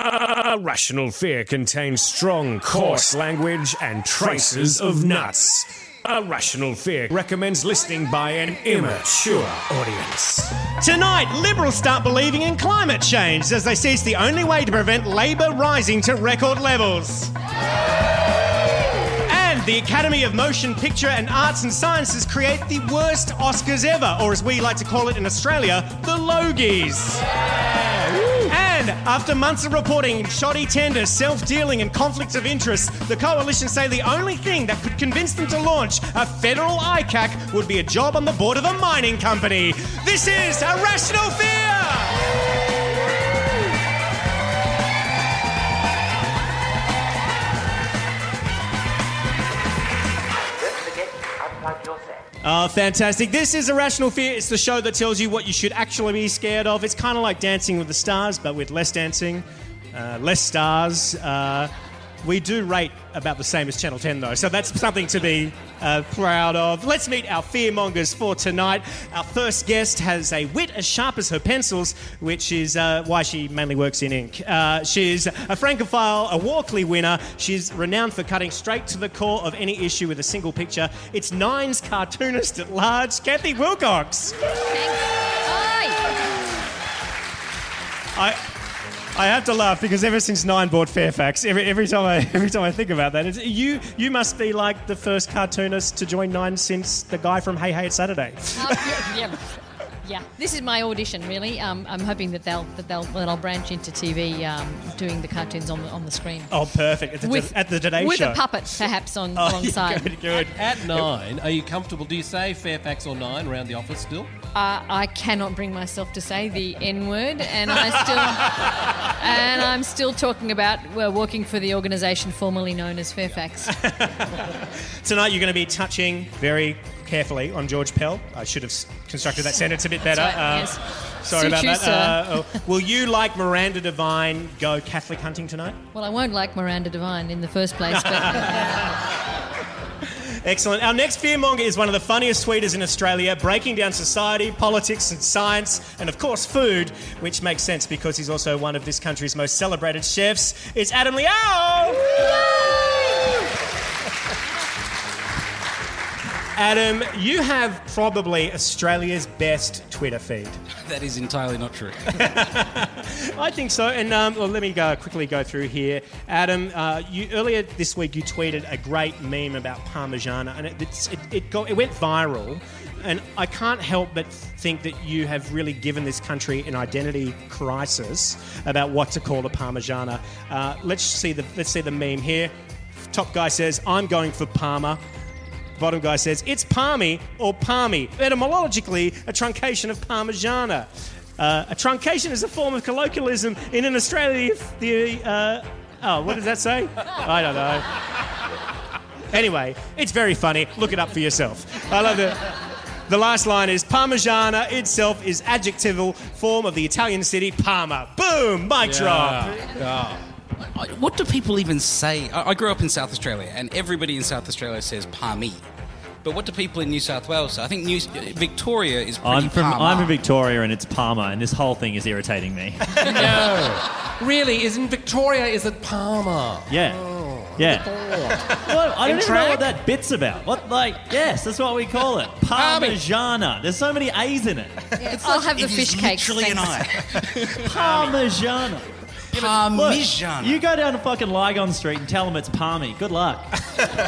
A Rational Fear contains strong, coarse language and traces of nuts. A Rational Fear recommends listening by an immature audience. Tonight, Liberals start believing in climate change, as they see it's the only way to prevent Labour rising to record levels. And the Academy of Motion Picture and Arts and Sciences create the worst Oscars ever, or as we like to call it in Australia, the Logies. After months of reporting shoddy tenders, self-dealing and conflicts of interest, the Coalition say the only thing that could convince them to launch a federal ICAC would be a job on the board of a mining company. This is A Rational Fear! Oh, fantastic. This is A Rational Fear. It's the show that tells you what you should actually be scared of. It's kind of like Dancing with the Stars, but with less dancing, less stars. We do rate about the same as Channel 10, though, so that's something to be proud of. Let's meet our fearmongers for tonight. Our first guest has a wit as sharp as her pencils, which is why she mainly works in ink. She's a Francophile, a Walkley winner. She's renowned for cutting straight to the core of any issue with a single picture. It's Nine's cartoonist at large, Kathy Wilcox. I have to laugh because ever since Nine bought Fairfax, every time I think about that, it's, you must be like the first cartoonist to join Nine since the guy from Hey Hey It's Saturday. Yeah. This is my audition, really. I'm hoping that I'll branch into TV, doing the cartoons on the screen. Oh, perfect! At the Today Show, with a puppet perhaps alongside. Yeah, good. At Nine, are you comfortable? Do you say Fairfax or Nine around the office still? I cannot bring myself to say the N-word, and I'm still talking about working for the organisation formerly known as Fairfax. Tonight you're going to be touching very carefully on George Pell. I should have constructed that sentence a bit better. Right, yes. Sorry about that. Will you, like Miranda Devine, go Catholic hunting tonight? Well, I won't like Miranda Devine in the first place, but... Excellent. Our next fearmonger is one of the funniest tweeters in Australia, breaking down society, politics and science, and of course food, which makes sense because he's also one of this country's most celebrated chefs. It's Adam Liaw! Adam, you have probably Australia's best Twitter feed. That is entirely not true. I think so. And let me quickly go through here. Adam, earlier this week you tweeted a great meme about Parmigiana, and it went viral. And I can't help but think that you have really given this country an identity crisis about what to call a Parmigiana. Let's see the meme here. Top guy says, "I'm going for Parma." Bottom guy says, "It's Palmy or Palmy." Etymologically, a truncation of Parmigiana. A truncation is a form of colloquialism in an Australian... what does that say? I don't know. Anyway, it's very funny. Look it up for yourself. I love it. The last line is, Parmigiana itself is adjectival form of the Italian city Parma. Boom! Mic drop. Yeah. What do people even say? I grew up in South Australia, and everybody in South Australia says Parmi. But what do people in New South Wales say? I think Victoria is pretty Parma. I'm from Victoria, and it's Parma, and this whole thing is irritating me. No. Really? Isn't Victoria, is it Parma? Yeah. Oh, yeah. Well, I don't even know what that bit's about. What, like, yes, that's what we call it. Parmigiana. There's so many A's in it. Yeah, it's I'll have the fish cake. It's literally an I. Parmigiana. Parmigiana. Look, you go down to fucking Lygon Street and tell them it's Palmy. Good luck.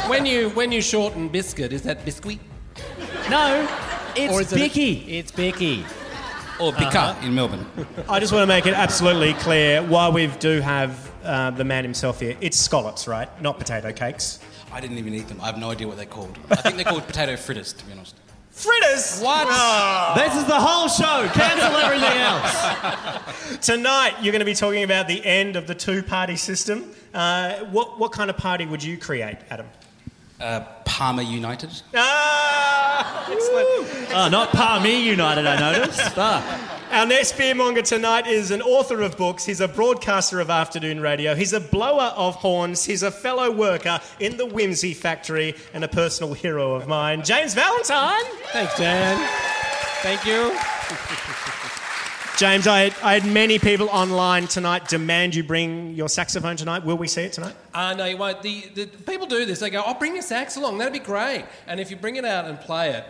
When you shorten biscuit, is that biscuit? No, it's Bicky. It's Bicky. Or Bicker in Melbourne. I just want to make it absolutely clear why we do have the man himself here. It's scallops, right? Not potato cakes. I didn't even eat them. I have no idea what they're called. I think they're called potato fritters, to be honest. Fritters? What? Oh. This is the whole show. Cancel everything else. Tonight, you're going to be talking about the end of the two-party system. What kind of party would you create, Adam? Palmer United. Ah! Excellent. Not Palmy United, I noticed. Our next fearmonger tonight is an author of books. He's a broadcaster of afternoon radio. He's a blower of horns. He's a fellow worker in the whimsy factory and a personal hero of mine, James Valentine. Thanks, Dan. Thank you. James, I had many people online tonight demand you bring your saxophone tonight. Will we see it tonight? No, you won't. The people do this. They go, oh, bring your sax along. That'd be great. And if you bring it out and play it,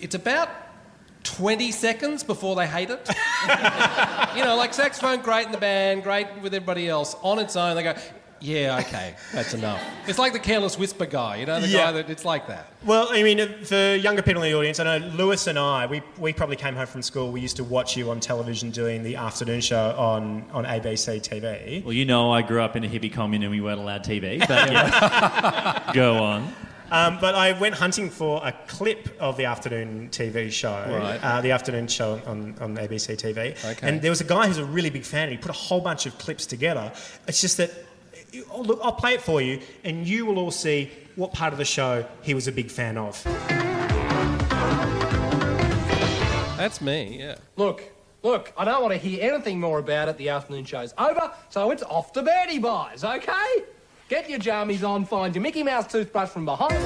it's about 20 seconds before they hate it. You know, like saxophone, great in the band, great with everybody else. On its own, they go, yeah, okay, that's enough. It's like the Careless Whisper guy, you know, the guy that... It's like that. Well, I mean, for younger people in the audience, I know Lewis and I, we probably came home from school, we used to watch you on television doing the afternoon show on ABC TV. Well, you know, I grew up in a hippie commune and we weren't allowed TV, but yeah. Go on. But I went hunting for a clip of the afternoon TV show, right. The afternoon show on ABC TV, okay. And there was a guy who's a really big fan and he put a whole bunch of clips together. It's just that, oh, look, I'll play it for you and you will all see what part of the show he was a big fan of. That's me, yeah. Look, I don't want to hear anything more about it. The afternoon show's over, so it's off to Birdie Boys, okay? Get your jammies on, find your Mickey Mouse toothbrush from behind.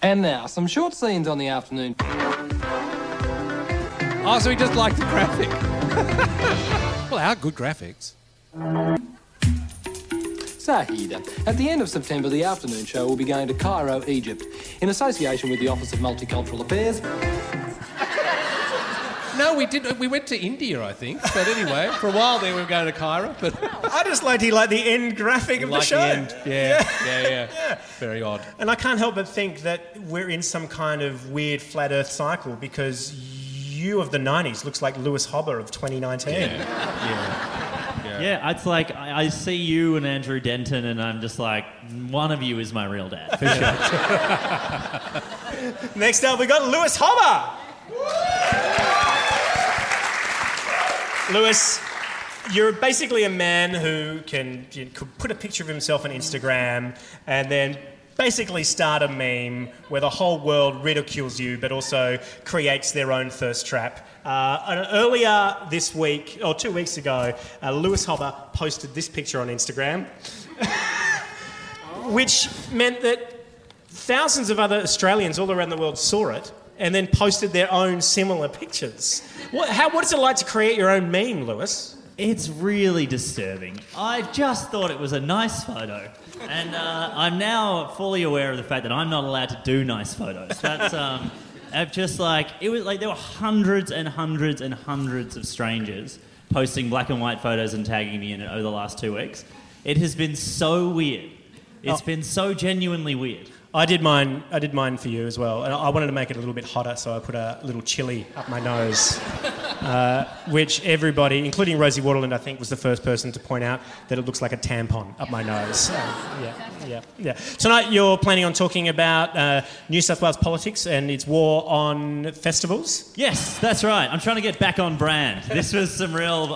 And now, some short scenes on the afternoon. Oh, so he just liked the graphic. Well, our good graphics. Sahida. At the end of September, the afternoon show will be going to Cairo, Egypt, in association with the Office of Multicultural Affairs. No, we did. We went to India, I think. But anyway, for a while there we were going to Cairo. But I just like the end graphic of the show. The end. Yeah. Very odd. And I can't help but think that we're in some kind of weird flat Earth cycle because you of the '90s looks like Lewis Hobba of 2019. Yeah, it's like I see you and Andrew Denton and I'm just like, one of you is my real dad. For sure. Next up, we got Lewis Hobba. Lewis, you're basically a man who could put a picture of himself on Instagram and then basically start a meme where the whole world ridicules you but also creates their own thirst trap. Earlier this week, or 2 weeks ago, Lewis Hobba posted this picture on Instagram, which meant that thousands of other Australians all around the world saw it and then posted their own similar pictures. What's it like to create your own meme, Lewis? It's really disturbing. I just thought it was a nice photo. And I'm now fully aware of the fact that I'm not allowed to do nice photos. That's... I've just like... It was like there were hundreds and hundreds and hundreds of strangers posting black and white photos and tagging me in it over the last 2 weeks. It has been so weird. It's been so genuinely weird. I did mine for you as well. And I wanted to make it a little bit hotter, so I put a little chili up my nose, which everybody, including Rosie Waterland, I think, was the first person to point out that it looks like a tampon up my nose. Yeah. Tonight you're planning on talking about New South Wales politics and its war on festivals? Yes, that's right. I'm trying to get back on brand. This was some real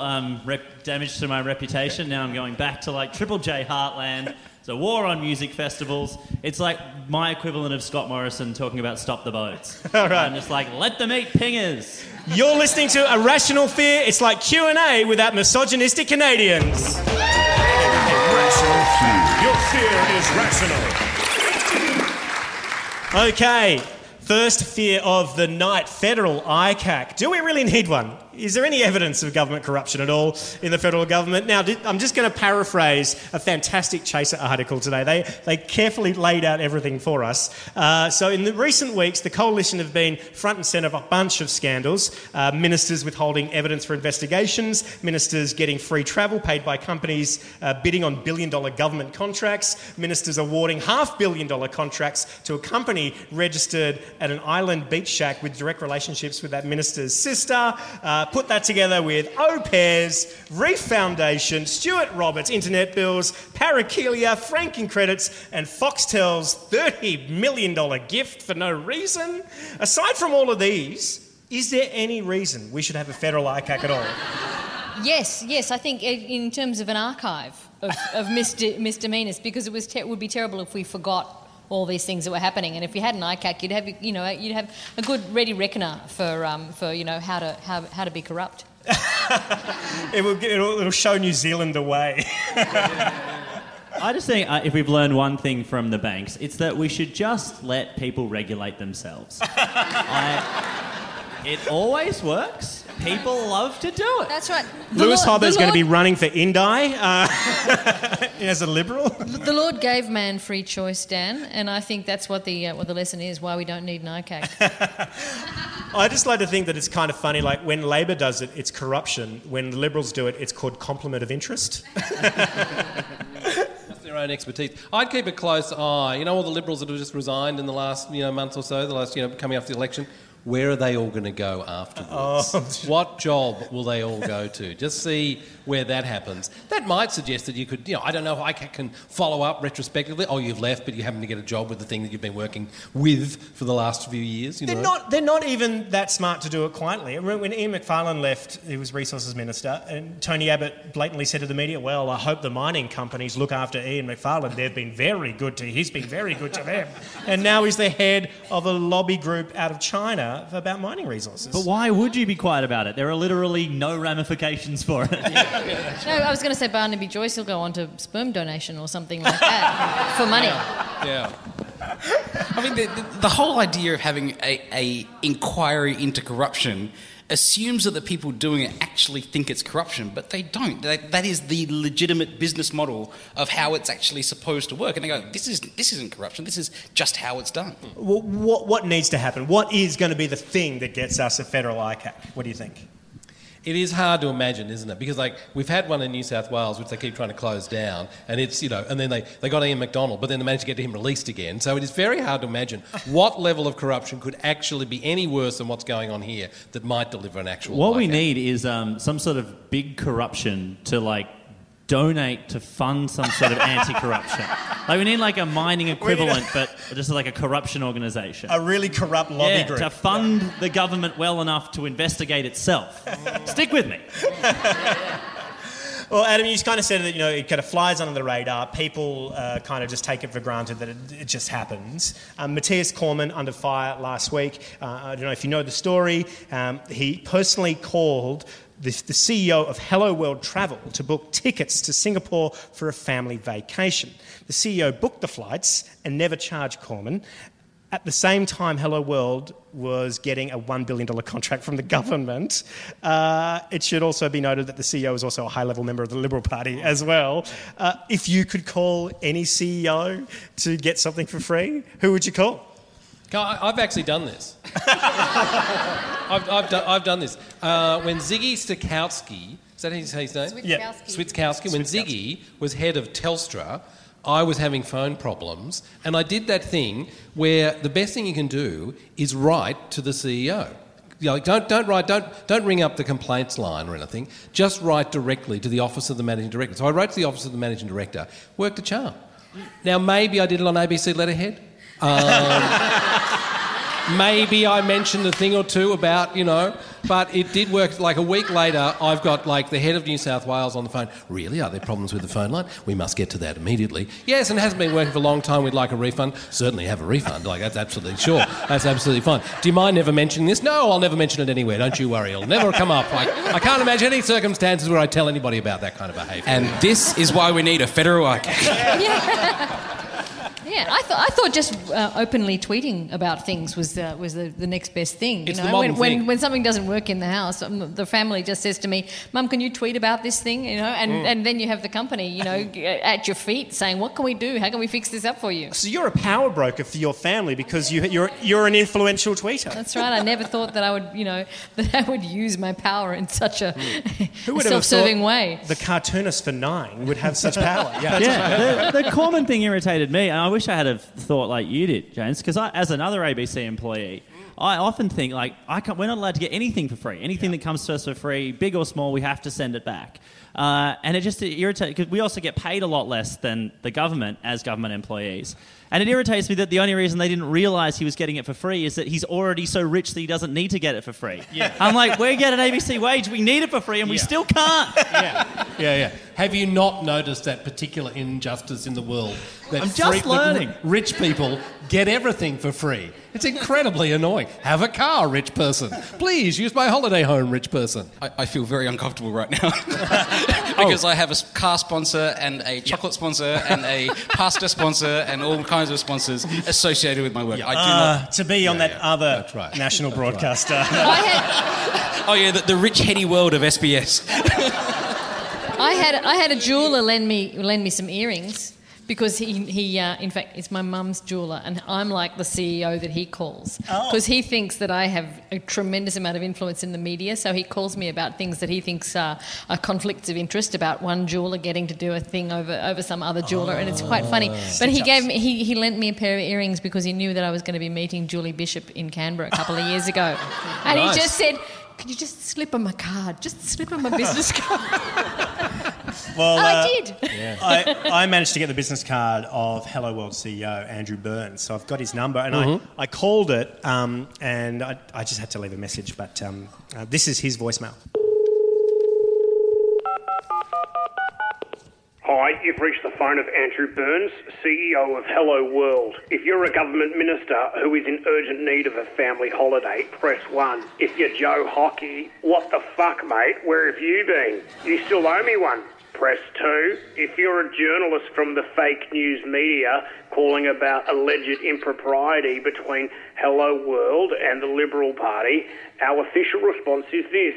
damage to my reputation. Now I'm going back to, like, Triple J heartland. It's a war on music festivals. It's like my equivalent of Scott Morrison talking about stop the boats. All right. I'm just like, let them eat pingers. You're listening to A Rational Fear. It's like Q&A without misogynistic Canadians. A Rational Fear. Your fear is rational. Okay. First fear of the night, federal ICAC. Do we really need one? Is there any evidence of government corruption at all in the federal government? Now, I'm just going to paraphrase a fantastic Chaser article today. They carefully laid out everything for us. So in the recent weeks, the Coalition have been front and centre of a bunch of scandals. Ministers withholding evidence for investigations, ministers getting free travel paid by companies bidding on billion-dollar government contracts, ministers awarding half-billion-dollar contracts to a company registered at an island beach shack with direct relationships with that minister's sister. Put that together with Au Pairs, Reef Foundation, Stuart Roberts, internet bills, Parakelia, franking credits, and Foxtel's $30 million gift for no reason. Aside from all of these, is there any reason we should have a federal ICAC at all? Yes, I think in terms of an archive of misdemeanours, because it was would be terrible if we forgot all these things that were happening, and if you had an ICAC, you'd have a good ready reckoner for how to be corrupt. It'll show New Zealand the way. I just think if we've learned one thing from the banks, it's that we should just let people regulate themselves. It always works. People love to do it. That's right. Lewis Hobba is going to be running for Indi as a Liberal. The Lord gave man free choice, Dan, and I think that's what the lesson is, why we don't need an ICAC. I just like to think that it's kind of funny, like when Labor does it, it's corruption. When the Liberals do it, it's called complement of interest. Own expertise. I'd keep a close eye. You know, all the Liberals that have just resigned in the last month or so, coming after the election, where are they all going to go afterwards? Oh. What job will they all go to? Just see where that happens. That might suggest that you could, I don't know if I can follow up retrospectively. Oh, you've left, but you happen to get a job with the thing that you've been working with for the last few years. They're not even that smart to do it quietly. When Ian McFarlane left, he was Resources Minister, and Tony Abbott blatantly said to the media, well, I hope the mining companies look after Ian McFarlane. They've been very good to He's been very good to them. And now he's the head of a lobby group out of China about mining resources. But why would you be quiet about it? There are literally no ramifications for it. No, I was going to say Barnaby Joyce will go on to sperm donation or something like that for money. Yeah. I mean, the whole idea of having an inquiry into corruption assumes that the people doing it actually think it's corruption, but they don't. That is the legitimate business model of how it's actually supposed to work. And they go, this isn't corruption, this is just how it's done. Well, what needs to happen? What is going to be the thing that gets us a federal ICAC? What do you think? It is hard to imagine, isn't it? Because we've had one in New South Wales, which they keep trying to close down, and it's and then they got Ian McDonald, but then they managed to get him released again. So it is very hard to imagine what level of corruption could actually be any worse than what's going on here that might deliver an actual. What we need is some sort of big corruption to donate to fund some sort of anti-corruption. We need a mining equivalent, but just a corruption organisation. A really corrupt lobby group. To fund the government well enough to investigate itself. Stick with me. Well, Adam, you just kind of said that, it kind of flies under the radar. People kind of just take it for granted that it just happens. Matthias Cormann under fire last week. I don't know if you know the story. He personally called the CEO of Hello World Travel to book tickets to Singapore for a family vacation. The CEO booked the flights and never charged Cormann. At the same time, Hello World was getting a $1 billion contract from the government. It should also be noted that the CEO is also a high-level member of the Liberal Party as well. If you could call any CEO to get something for free, who would you call? I've actually done this. I've done this. When Ziggy Switkowski, is that how you say his name? Yeah. Switkowski. When Ziggy was head of Telstra, I was having phone problems, and I did that thing where the best thing you can do is write to the CEO. Don't ring up the complaints line or anything. Just write directly to the office of the managing director. So I wrote to the office of the managing director. Worked a charm. Now maybe I did it on ABC letterhead. Maybe I mentioned a thing or two about, you know, but it did work. Like a week later, I've got like the head of New South Wales on the phone. Really? Are there problems with the phone line? We must get to that immediately. Yes, and it hasn't been working for a long time. We'd like a refund. Certainly have a refund. Like, that's absolutely sure. That's absolutely fine. Do you mind never mentioning this? No, I'll never mention it anywhere. Don't you worry. It'll never come up. Like, I can't imagine any circumstances where I tell anybody about that kind of behaviour. And this is why we need a federal archive. Yeah, I thought just openly tweeting about things was the next best thing. You know, when something doesn't work in the house, the family just says to me, "Mum, can you tweet about this thing?" You know, and then you have the company, you know, at your feet saying, "What can we do? How can we fix this up for you?" So you're a power broker for your family because you're an influential tweeter. That's right. I never thought that I would, you know, that I would use my power in such a self-serving way. The cartoonist for Nine would have such power. Yeah. The common thing irritated me, and I wish I had have thought like you did, James, because as another ABC employee, I often think, like, we're not allowed to get anything for free. Anything that comes to us for free, big or small, we have to send it back. And it just irritates, because we also get paid a lot less than the government as government employees. And it irritates me that the only reason they didn't realise he was getting it for free is that he's already so rich that he doesn't need to get it for free. Yeah. I'm like, we get an ABC wage, we need it for free, and we still can't. Yeah. Have you not noticed that particular injustice in the world? That I'm just learning. That rich people get everything for free. It's incredibly annoying. Have a car, rich person. Please use my holiday home, rich person. I feel very uncomfortable right now because I have a car sponsor and a chocolate sponsor and a pasta sponsor and all kinds of sponsors associated with my work. I do not to be on that other national broadcaster. Right. The rich heady world of SBS. I had a jeweller lend me some earrings. Because he in fact, it's my mum's jeweller, and I'm like the CEO that he calls. Because he thinks that I have a tremendous amount of influence in the media, so he calls me about things that he thinks are conflicts of interest, about one jeweller getting to do a thing over some other jeweller, and it's quite funny. But he lent me a pair of earrings because he knew that I was going to be meeting Julie Bishop in Canberra a couple of years ago. And he just said, "Could you just slip him a card? Just slip him a business card." Well, I did. Yeah. I managed to get the business card of Hello World CEO Andrew Burnes, so I've got his number, and I called it, and I just had to leave a message, but this is his voicemail. Hi, you've reached the phone of Andrew Burnes, CEO of Hello World. If you're a government minister who is in urgent need of a family holiday, press 1. If you're Joe Hockey, what the fuck, mate, where have you been? You still owe me one. Press 2. If you're a journalist from the fake news media calling about alleged impropriety between Hello World and the Liberal Party, our official response is this.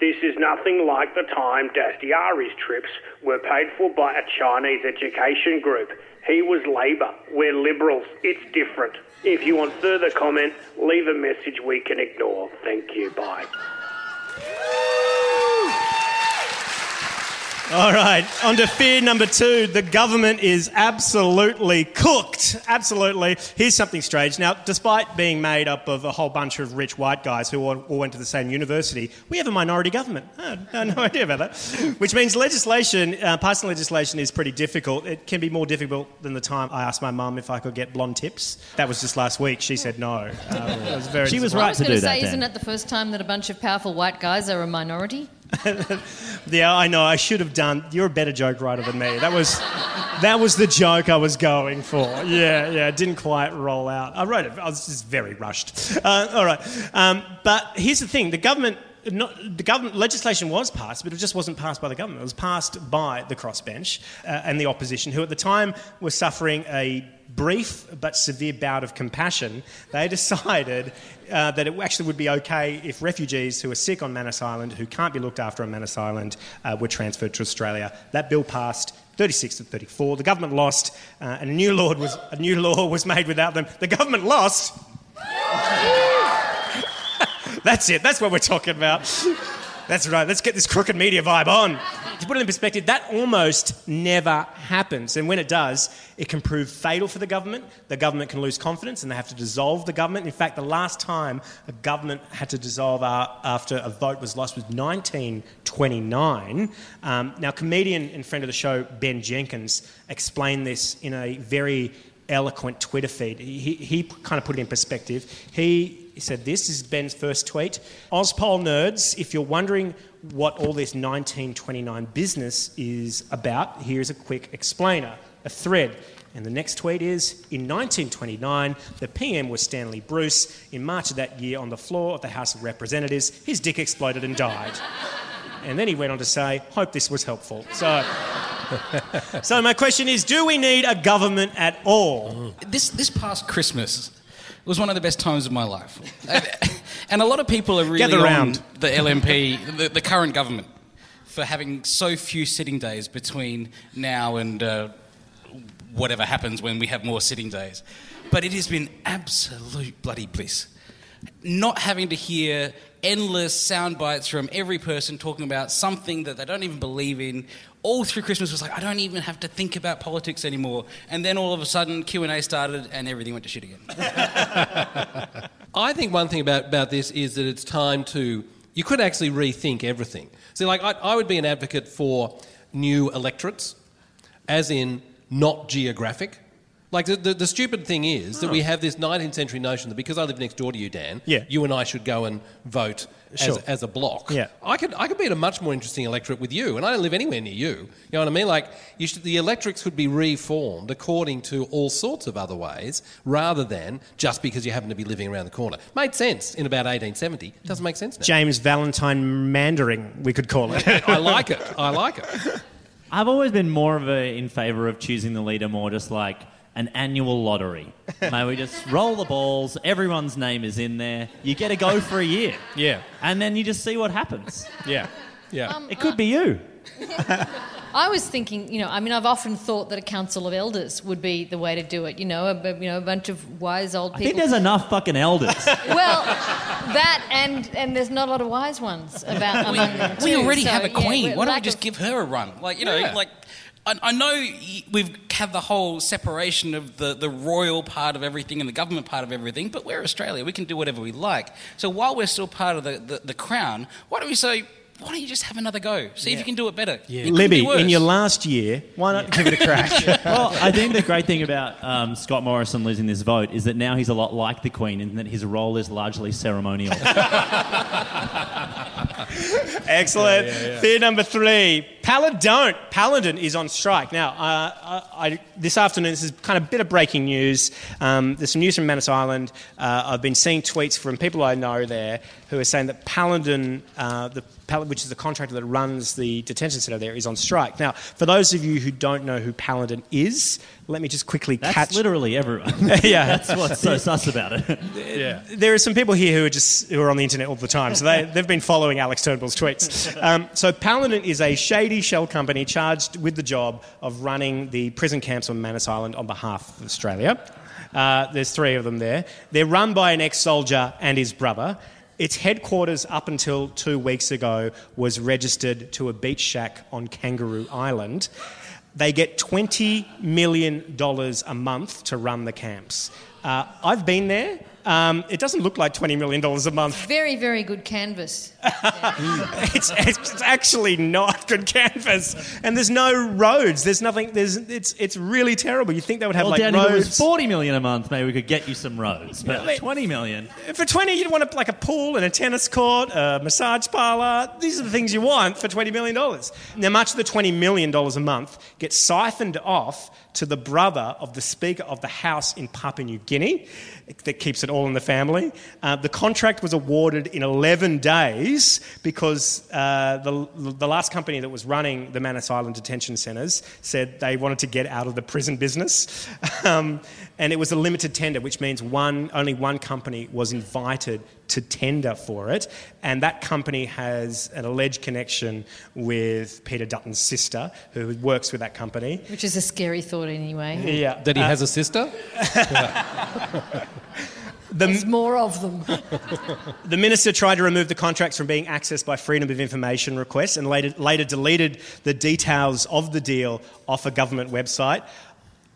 This is nothing like the time Dastiari's trips were paid for by a Chinese education group. He was Labour. We're Liberals. It's different. If you want further comment, leave a message we can ignore. Thank you. Bye. All right, on to fear number 2. The government is absolutely cooked. Absolutely. Here's something strange. Now, despite being made up of a whole bunch of rich white guys who all went to the same university, we have a minority government. I had no idea about that. Which means passing legislation is pretty difficult. It can be more difficult than the time I asked my mum if I could get blonde tips. That was just last week. She said no. She was right to do that. I was going to say, isn't that the first time that a bunch of powerful white guys are a minority? Yeah, I know. I should have done. You're a better joke writer than me. That was the joke I was going for. Yeah. It didn't quite roll out. I wrote it. I was just very rushed. All right. But here's the thing. The government legislation was passed, but it just wasn't passed by the government. It was passed by the crossbench and the opposition, who at the time were suffering a brief but severe bout of compassion. They decided that it actually would be okay if refugees who are sick on Manus Island, who can't be looked after on Manus Island, were transferred to Australia. That bill passed 36 to 34. The government lost, and a new law was made without them. The government lost. That's it. That's what we're talking about. That's right. Let's get this crooked media vibe on. To put it in perspective, that almost never happens. And when it does, it can prove fatal for the government. The government can lose confidence and they have to dissolve the government. In fact, the last time a government had to dissolve after a vote was lost was 1929. Now, comedian and friend of the show Ben Jenkins explained this in a very eloquent Twitter feed. He kind of put it in perspective. He said, this is Ben's first tweet. "Ozpol nerds, if you're wondering what all this 1929 business is about, here's a quick explainer, a thread." And the next tweet is, "In 1929, the PM was Stanley Bruce. In March of that year, on the floor of the House of Representatives, his dick exploded and died." And then he went on to say, "Hope this was helpful." So, my question is, do we need a government at all? This past Christmas was one of the best times of my life. And a lot of people are really on the LNP, the current government, for having so few sitting days between now and... whatever happens when we have more sitting days. But it has been absolute bloody bliss. Not having to hear endless sound bites from every person talking about something that they don't even believe in. All through Christmas was like, I don't even have to think about politics anymore. And then all of a sudden, Q&A started and everything went to shit again. I think one thing about this is that it's time to... You could actually rethink everything. So, like, I would be an advocate for new electorates, as in... not geographic. Like, the stupid thing is that we have this 19th century notion that because I live next door to you, Dan, you and I should go and vote as a block. Yeah. I could be in a much more interesting electorate with you, and I don't live anywhere near you. You know what I mean? Like, the electorates could be reformed according to all sorts of other ways rather than just because you happen to be living around the corner. Made sense in about 1870. Doesn't make sense now. James Valentine Mandarin, we could call it. I like it. I've always been more of in favour of choosing the leader more just like an annual lottery. May we just roll the balls, everyone's name is in there, you get a go for a year. Yeah. And then you just see what happens. Yeah. Yeah. It could be you. I was thinking, I've often thought that a council of elders would be the way to do it, a bunch of wise old people. I think there's enough fucking elders. Well, that and there's not a lot of wise ones among them too. We already have a queen. Why don't we just give her a run? I know we've had the whole separation of the royal part of everything and the government part of everything, but we're Australia. We can do whatever we like. So while we're still part of the crown, why don't you just have another go? See if you can do it better. Yeah. Libby, in your last year, why not give it a crack? Well, I think the great thing about Scott Morrison losing this vote is that now he's a lot like the Queen in that his role is largely ceremonial. Excellent. Yeah. Fear number 3. Paladin is on strike. Now, this afternoon, this is kind of a bit of breaking news. There's some news from Manus Island. I've been seeing tweets from people I know there who are saying that Paladin, which is the contractor that runs the detention centre there, is on strike. Now, for those of you who don't know who Paladin is, let me just quickly That's literally everyone. Yeah. That's what's so sus about it. Yeah. There are some people here who are on the internet all the time, so they've been following Alex Turnbull's tweets. So Paladin is a shady shell company charged with the job of running the prison camps on Manus Island on behalf of Australia. There's 3 of them there. They're run by an ex-soldier and his brother. Its headquarters, up until 2 weeks ago, was registered to a beach shack on Kangaroo Island. They get $20 million a month to run the camps. I've been there. It doesn't look like $20 million a month. Very, very good canvas. It's actually not good canvas. And there's no roads. There's nothing. It's really terrible. You think they would have roads. If it was $40 million a month, maybe we could get you some roads. But $20 million... For $20, you'd want a pool and a tennis court, a massage parlour. These are the things you want for $20 million. Now, much of the $20 million a month gets siphoned off to the brother of the Speaker of the House in Papua New Guinea that keeps it all in the family. The contract was awarded in 11 days because the last company that was running the Manus Island detention centres said they wanted to get out of the prison business. And it was a limited tender, which means only one company was invited to tender for it, and that company has an alleged connection with Peter Dutton's sister, who works with that company. Which is a scary thought anyway. Yeah. That he has a sister? There's more of them. The minister tried to remove the contracts from being accessed by freedom of information requests and later deleted the details of the deal off a government website.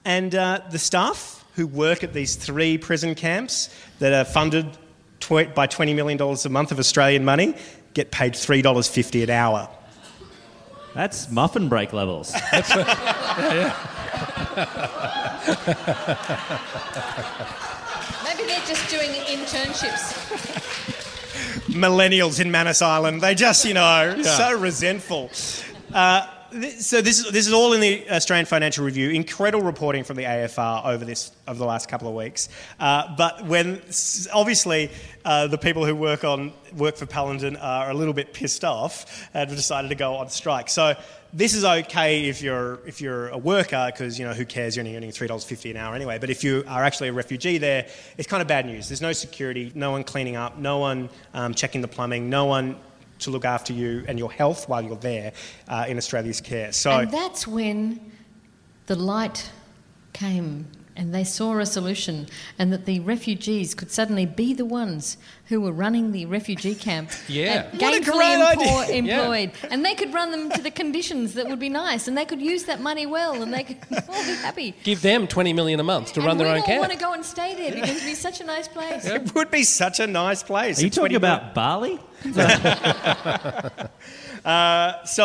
And the staff who work at these 3 prison camps that are funded by $20 million a month of Australian money, get paid $3.50 an hour. That's muffin break levels. Yeah. Maybe they're just doing internships. Millennials in Manus Island. They just, so resentful. So this is all in the Australian Financial Review. Incredible reporting from the AFR over the last couple of weeks. But the people who work for Paladin are a little bit pissed off and have decided to go on strike. So this is okay if you're a worker, because who cares? You're only earning $3.50 an hour anyway. But if you are actually a refugee there, it's kind of bad news. There's no security, no one cleaning up, no one checking the plumbing, no one to look after you and your health while you're there in Australia's care. So, and that's when the light came and they saw a solution, and that the refugees could suddenly be the ones who were running the refugee camps. Yeah. Gainfully employed. Yeah. And they could run them to the conditions that would be nice, and they could use that money well, and they could all be happy. Give them $20 million a month to run their own camp. And we all want to go and stay there because it would be such a nice place. Yeah. It would be such a nice place. Are you talking about Bali? So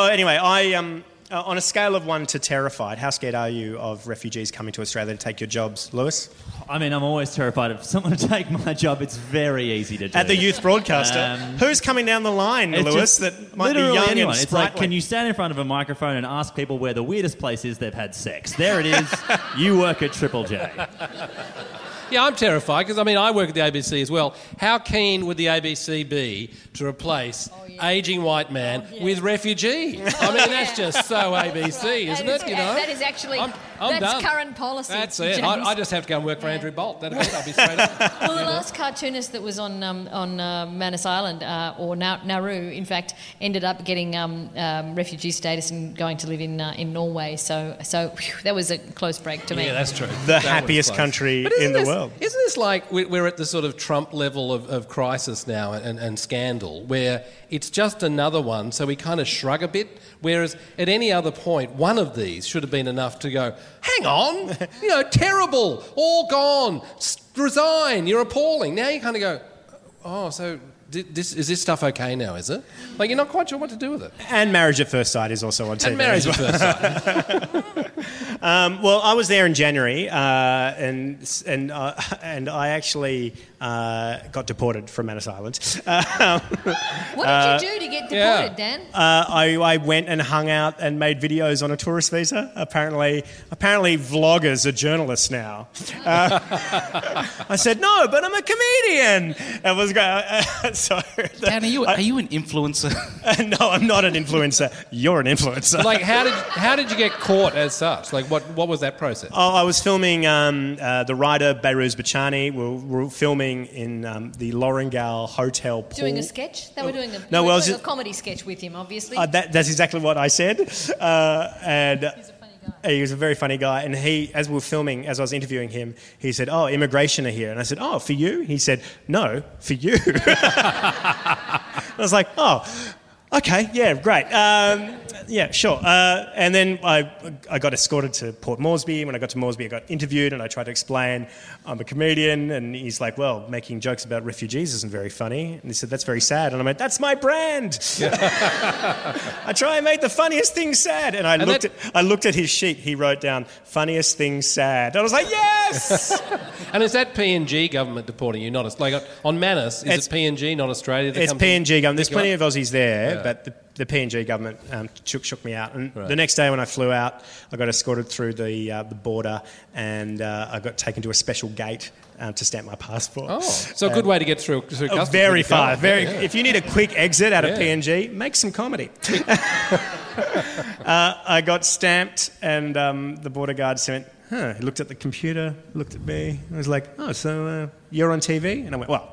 anyway, I... on a scale of 1 to terrified, how scared are you of refugees coming to Australia to take your jobs, Lewis? I mean, I'm always terrified of someone to take my job. It's very easy to do. At the youth broadcaster. Who's coming down the line, Lewis, that might be young anyone. And sprightly? It's like, can you stand in front of a microphone and ask people where the weirdest place is they've had sex? There it is. You work at Triple J. Yeah, I'm terrified because, I work at the ABC as well. How keen would the ABC be to replace ageing white man with refugee? That's just so ABC, isn't it? That is actually... that's current policy. That's it. I just have to go and work for Andrew Bolt. That'd be it. I'll be straight up. Well, the last cartoonist that was on Manus Island, or Nauru, in fact, ended up getting refugee status and going to live in Norway. So that was a close break to me. Yeah, that's true. The happiest country in the world. Isn't this like we're at the sort of Trump level of crisis now and scandal, where it's just another one, so we kind of shrug a bit, whereas at any other point one of these should have been enough to go, hang on, terrible, all gone, resign, you're appalling. Now you kind of go, oh, so... Is this stuff okay now, is it? Like, you're not quite sure what to do with it. And Marriage at First Sight is also on TV. And Marriage at First Sight. Well, I was there in January, and I actually got deported from Manus Island. What did you do to get deported, Dan? I went and hung out and made videos on a tourist visa. Apparently vloggers are journalists now. I said, no, but I'm a comedian. It was great. So Dan, are you an influencer? No, I'm not an influencer. You're an influencer. Like, how did you get caught as such? Like, what was that process? Oh, I was filming the writer Behrouz Bachani. We were filming in the Loringal Hotel pool. Doing a sketch? They were doing a comedy sketch with him, obviously. That's exactly what I said. He's a funny guy. He was a very funny guy. And he, as we were filming, as I was interviewing him, he said, oh, immigration are here. And I said, oh, for you? He said, no, for you. I was like, oh, okay, yeah, great. Yeah, sure. And then I got escorted to Port Moresby. When I got to Moresby, I got interviewed and I tried to explain I'm a comedian. And he's like, well, making jokes about refugees isn't very funny. And he said, that's very sad. And I went, that's my brand. I try and make the funniest thing sad. And I looked at his sheet. He wrote down, funniest thing sad. I was like, yes! And is that PNG government deporting you? Not like on Manus, is it PNG, not Australia? It's PNG government. There's plenty of Aussies there, but the PNG government shook me out. And the next day when I flew out, I got escorted through the border and I got taken to a special gate to stamp my passport. Oh, so a good way to get through customs. Very fast. If you need a quick exit out of PNG, make some comedy. I got stamped and the border guard went, huh. He looked at the computer, looked at me, and was like, oh, so you're on TV? And I went, well,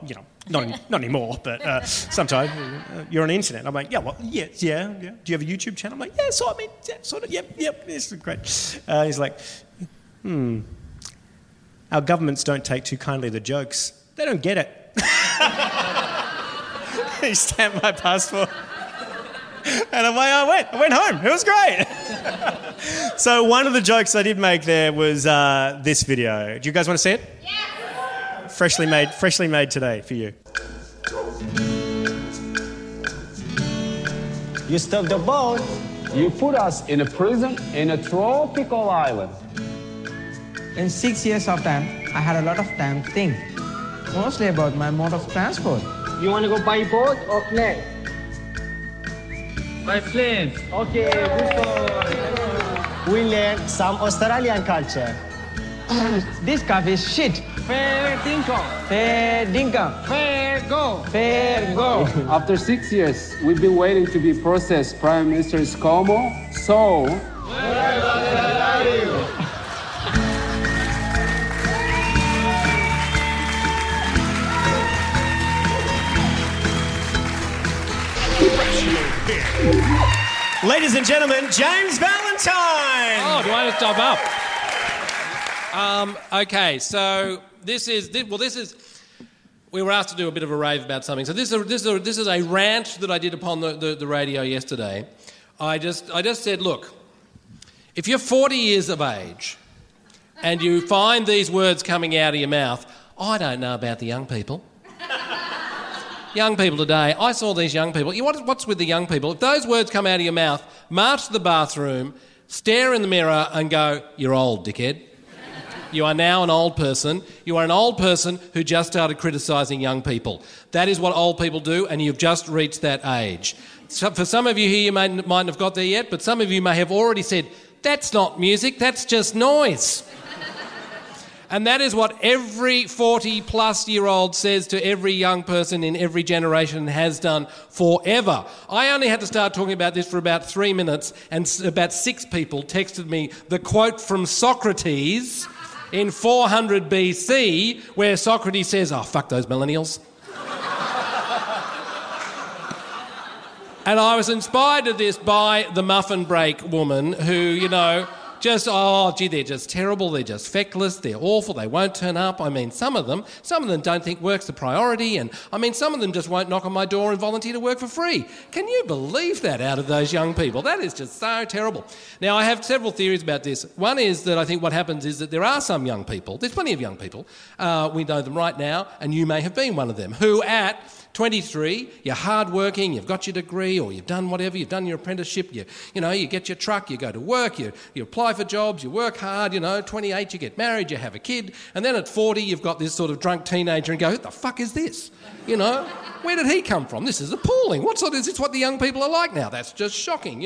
not anymore, but sometimes you're on the internet. I'm like, yeah. Do you have a YouTube channel? I'm like, sort of, this is great. He's like, our governments don't take too kindly to jokes. They don't get it. He stamped my passport. And away I went home. It was great. So one of the jokes I did make there was this video. Do you guys want to see it? Yeah. Freshly made today for you. You stop the boat, you put us in a prison in a tropical island. In 6 years of time, I had a lot of time to think, mostly about my mode of transport. You want to go by boat or plane? By plane. Okay, good boy. We learned some Australian culture. This coffee is shit. Fair dinkum. Fair dinkum. Fair go. Fair go. After 6 years, we've been waiting to be processed Prime Minister Cuomo, so... Ladies and gentlemen, James Valentine! Oh, do I have to top up? Okay, so this is, we were asked to do a bit of a rave about something. So this is a rant that I did upon the radio yesterday. I just said, look, if you're 40 years of age and you find these words coming out of your mouth, I don't know about the young people. Young people today, I saw these young people. What's with the young people? If those words come out of your mouth, march to the bathroom, stare in the mirror and go, you're old, dickhead. You are now an old person. You are an old person who just started criticising young people. That is what old people do, and you've just reached that age. So for some of you here, you mightn't have got there yet, but some of you may have already said, that's not music, that's just noise. And that is what every 40-plus-year-old says to every young person in every generation has done forever. I only had to start talking about this for about 3 minutes, and about 6 people texted me the quote from Socrates in 400 BC where Socrates says, oh, fuck those millennials. And I was inspired to this by the muffin break woman who, you know... Just, oh, gee, they're just terrible, they're just feckless, they're awful, they won't turn up. I mean, some of them don't think work's the priority, and, I mean, some of them just won't knock on my door and volunteer to work for free. Can you believe that out of those young people? That is just so terrible. Now, I have several theories about this. One is that I think what happens is that there are some young people, there's plenty of young people, we know them right now, and you may have been one of them, who at 23, you're hardworking, you've got your degree or you've done whatever, you've done your apprenticeship, you get your truck, you go to work, you apply for jobs, you work hard, 28, you get married, you have a kid, and then at 40 you've got this sort of drunk teenager and go, who the fuck is this? Where did he come from? This is appalling. Is this what the young people are like now? That's just shocking,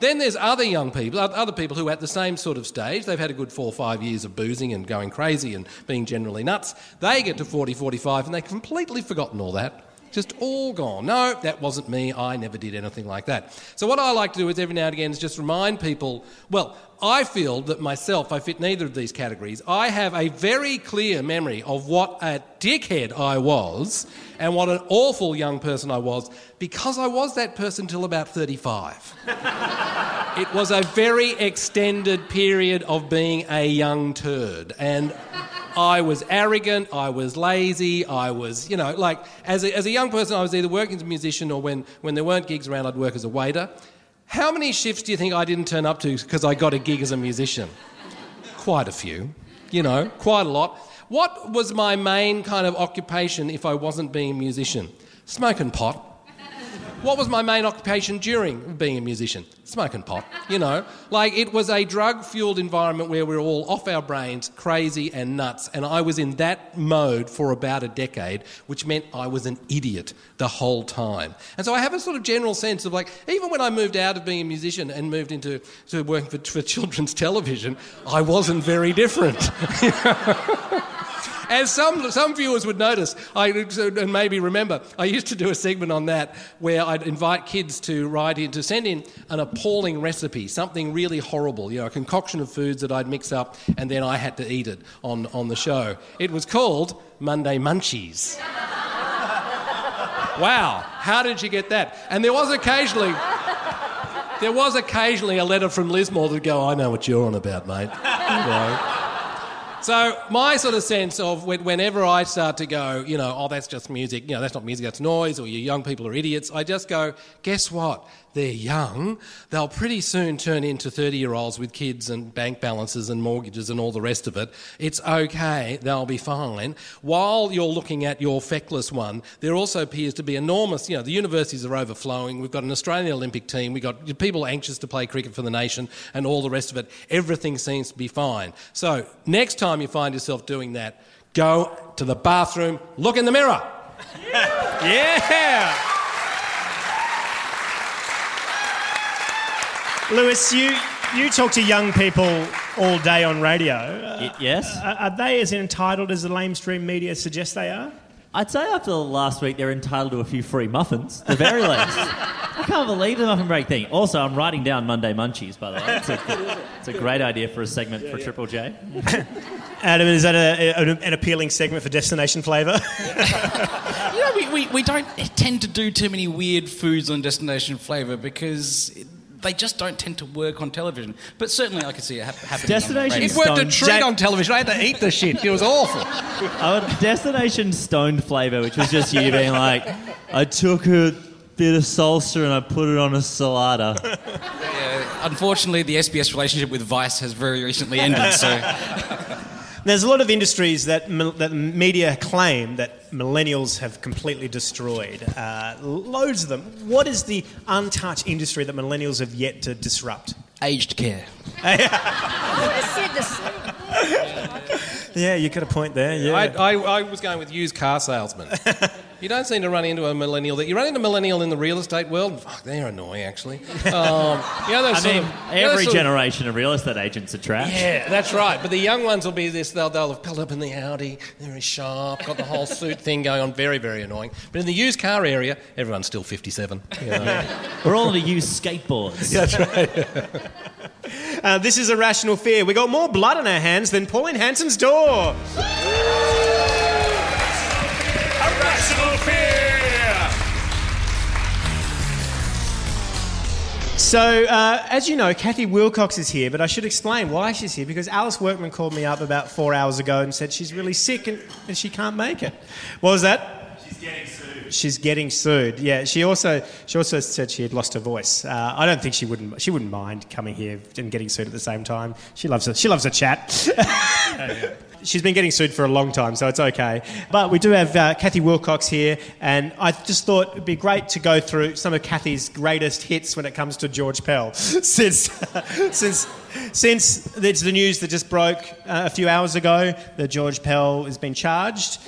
Then there's other young people, other people who are at the same sort of stage, they've had a good 4 or 5 years of boozing and going crazy and being generally nuts. They get to 40, 45 and they've completely forgotten all that. Just all gone. No, that wasn't me. I never did anything like that. So what I like to do is every now and again is just remind people, well, I feel that myself, I fit neither of these categories. I have a very clear memory of what a dickhead I was and what an awful young person I was because I was that person till about 35. It was a very extended period of being a young turd and... I was arrogant, I was lazy, I was, as a young person I was either working as a musician or when there weren't gigs around I'd work as a waiter. How many shifts do you think I didn't turn up to because I got a gig as a musician? Quite a few, quite a lot. What was my main kind of occupation if I wasn't being a musician? Smoking pot. What was my main occupation during being a musician? Smoking pot, It was a drug-fuelled environment where we were all off our brains, crazy and nuts, and I was in that mode for about a decade, which meant I was an idiot the whole time. And so I have a sort of general sense of, even when I moved out of being a musician and moved into working for children's television, I wasn't very different. As some viewers would notice, and maybe remember, I used to do a segment on that where I'd invite kids to send in an appalling recipe, something really horrible, a concoction of foods that I'd mix up and then I had to eat it on the show. It was called Monday Munchies. Wow, how did you get that? And there was occasionally a letter from Lismore to go, I know what you're on about, mate. So my sort of sense of whenever I start to go, you know, oh, that's just music, you know, that's not music, that's noise, or you young people are idiots, I just go, guess what? They're young. They'll pretty soon turn into 30-year-olds with kids and bank balances and mortgages and all the rest of it. It's okay. They'll be fine. While you're looking at your feckless one, there also appears to be enormous, you know, the universities are overflowing. We've got an Australian Olympic team. We've got people anxious to play cricket for the nation and all the rest of it. Everything seems to be fine. So next time you find yourself doing that, go to the bathroom, look in the mirror. Yeah. Lewis, you talk to young people all day on radio. Yes. Are they as entitled as the lamestream media suggests they are? I'd say after the last week, they're entitled to a few free muffins, the very least. I can't believe the muffin break thing. Also, I'm writing down Monday Munchies, by the way. It's a great idea for a segment for Triple J. Adam, is that an appealing segment for Destination Flavour? You know, we don't tend to do too many weird foods on Destination Flavour because... They just don't tend to work on television. But certainly I could see it happening. Destination It worked a treat on television. I had to eat the shit. It was awful. Destination Stoned flavour, which was just you being like, I took a bit of salsa and I put it on a salada. Yeah, unfortunately, the SBS relationship with Vice has very recently ended, so... There's a lot of industries that media claim that millennials have completely destroyed. Loads of them. What is the untouched industry that millennials have yet to disrupt? Aged care. Yeah, you got a point there. Yeah. I was going with used car salesman. You don't seem to run into a millennial. You run into a millennial in the real estate world. Fuck, they're annoying, actually. Every generation of real estate agents are trash. Yeah, that's right. But the young ones will be this. They'll have pulled up in the Audi. They're sharp. Got the whole suit thing going on. Very, very annoying. But in the used car area, everyone's still 57. You know? Yeah. We're all into used skateboards. That's right. This is A Rational Fear. We got more blood on our hands than Pauline Hanson's door. So, as you know, Kathy Wilcox is here, but I should explain why she's here, because Alice Workman called me up about 4 hours ago and said she's really sick and she can't make it. What was that? She's getting sued. She's getting sued, yeah. She also said she had lost her voice. I don't think she wouldn't mind coming here and getting sued at the same time. She loves a chat. Yeah. She's been getting sued for a long time, so it's okay. But we do have Kathy Wilcox here, and I just thought it'd be great to go through some of Kathy's greatest hits when it comes to George Pell, since it's the news that just broke a few hours ago that George Pell has been charged.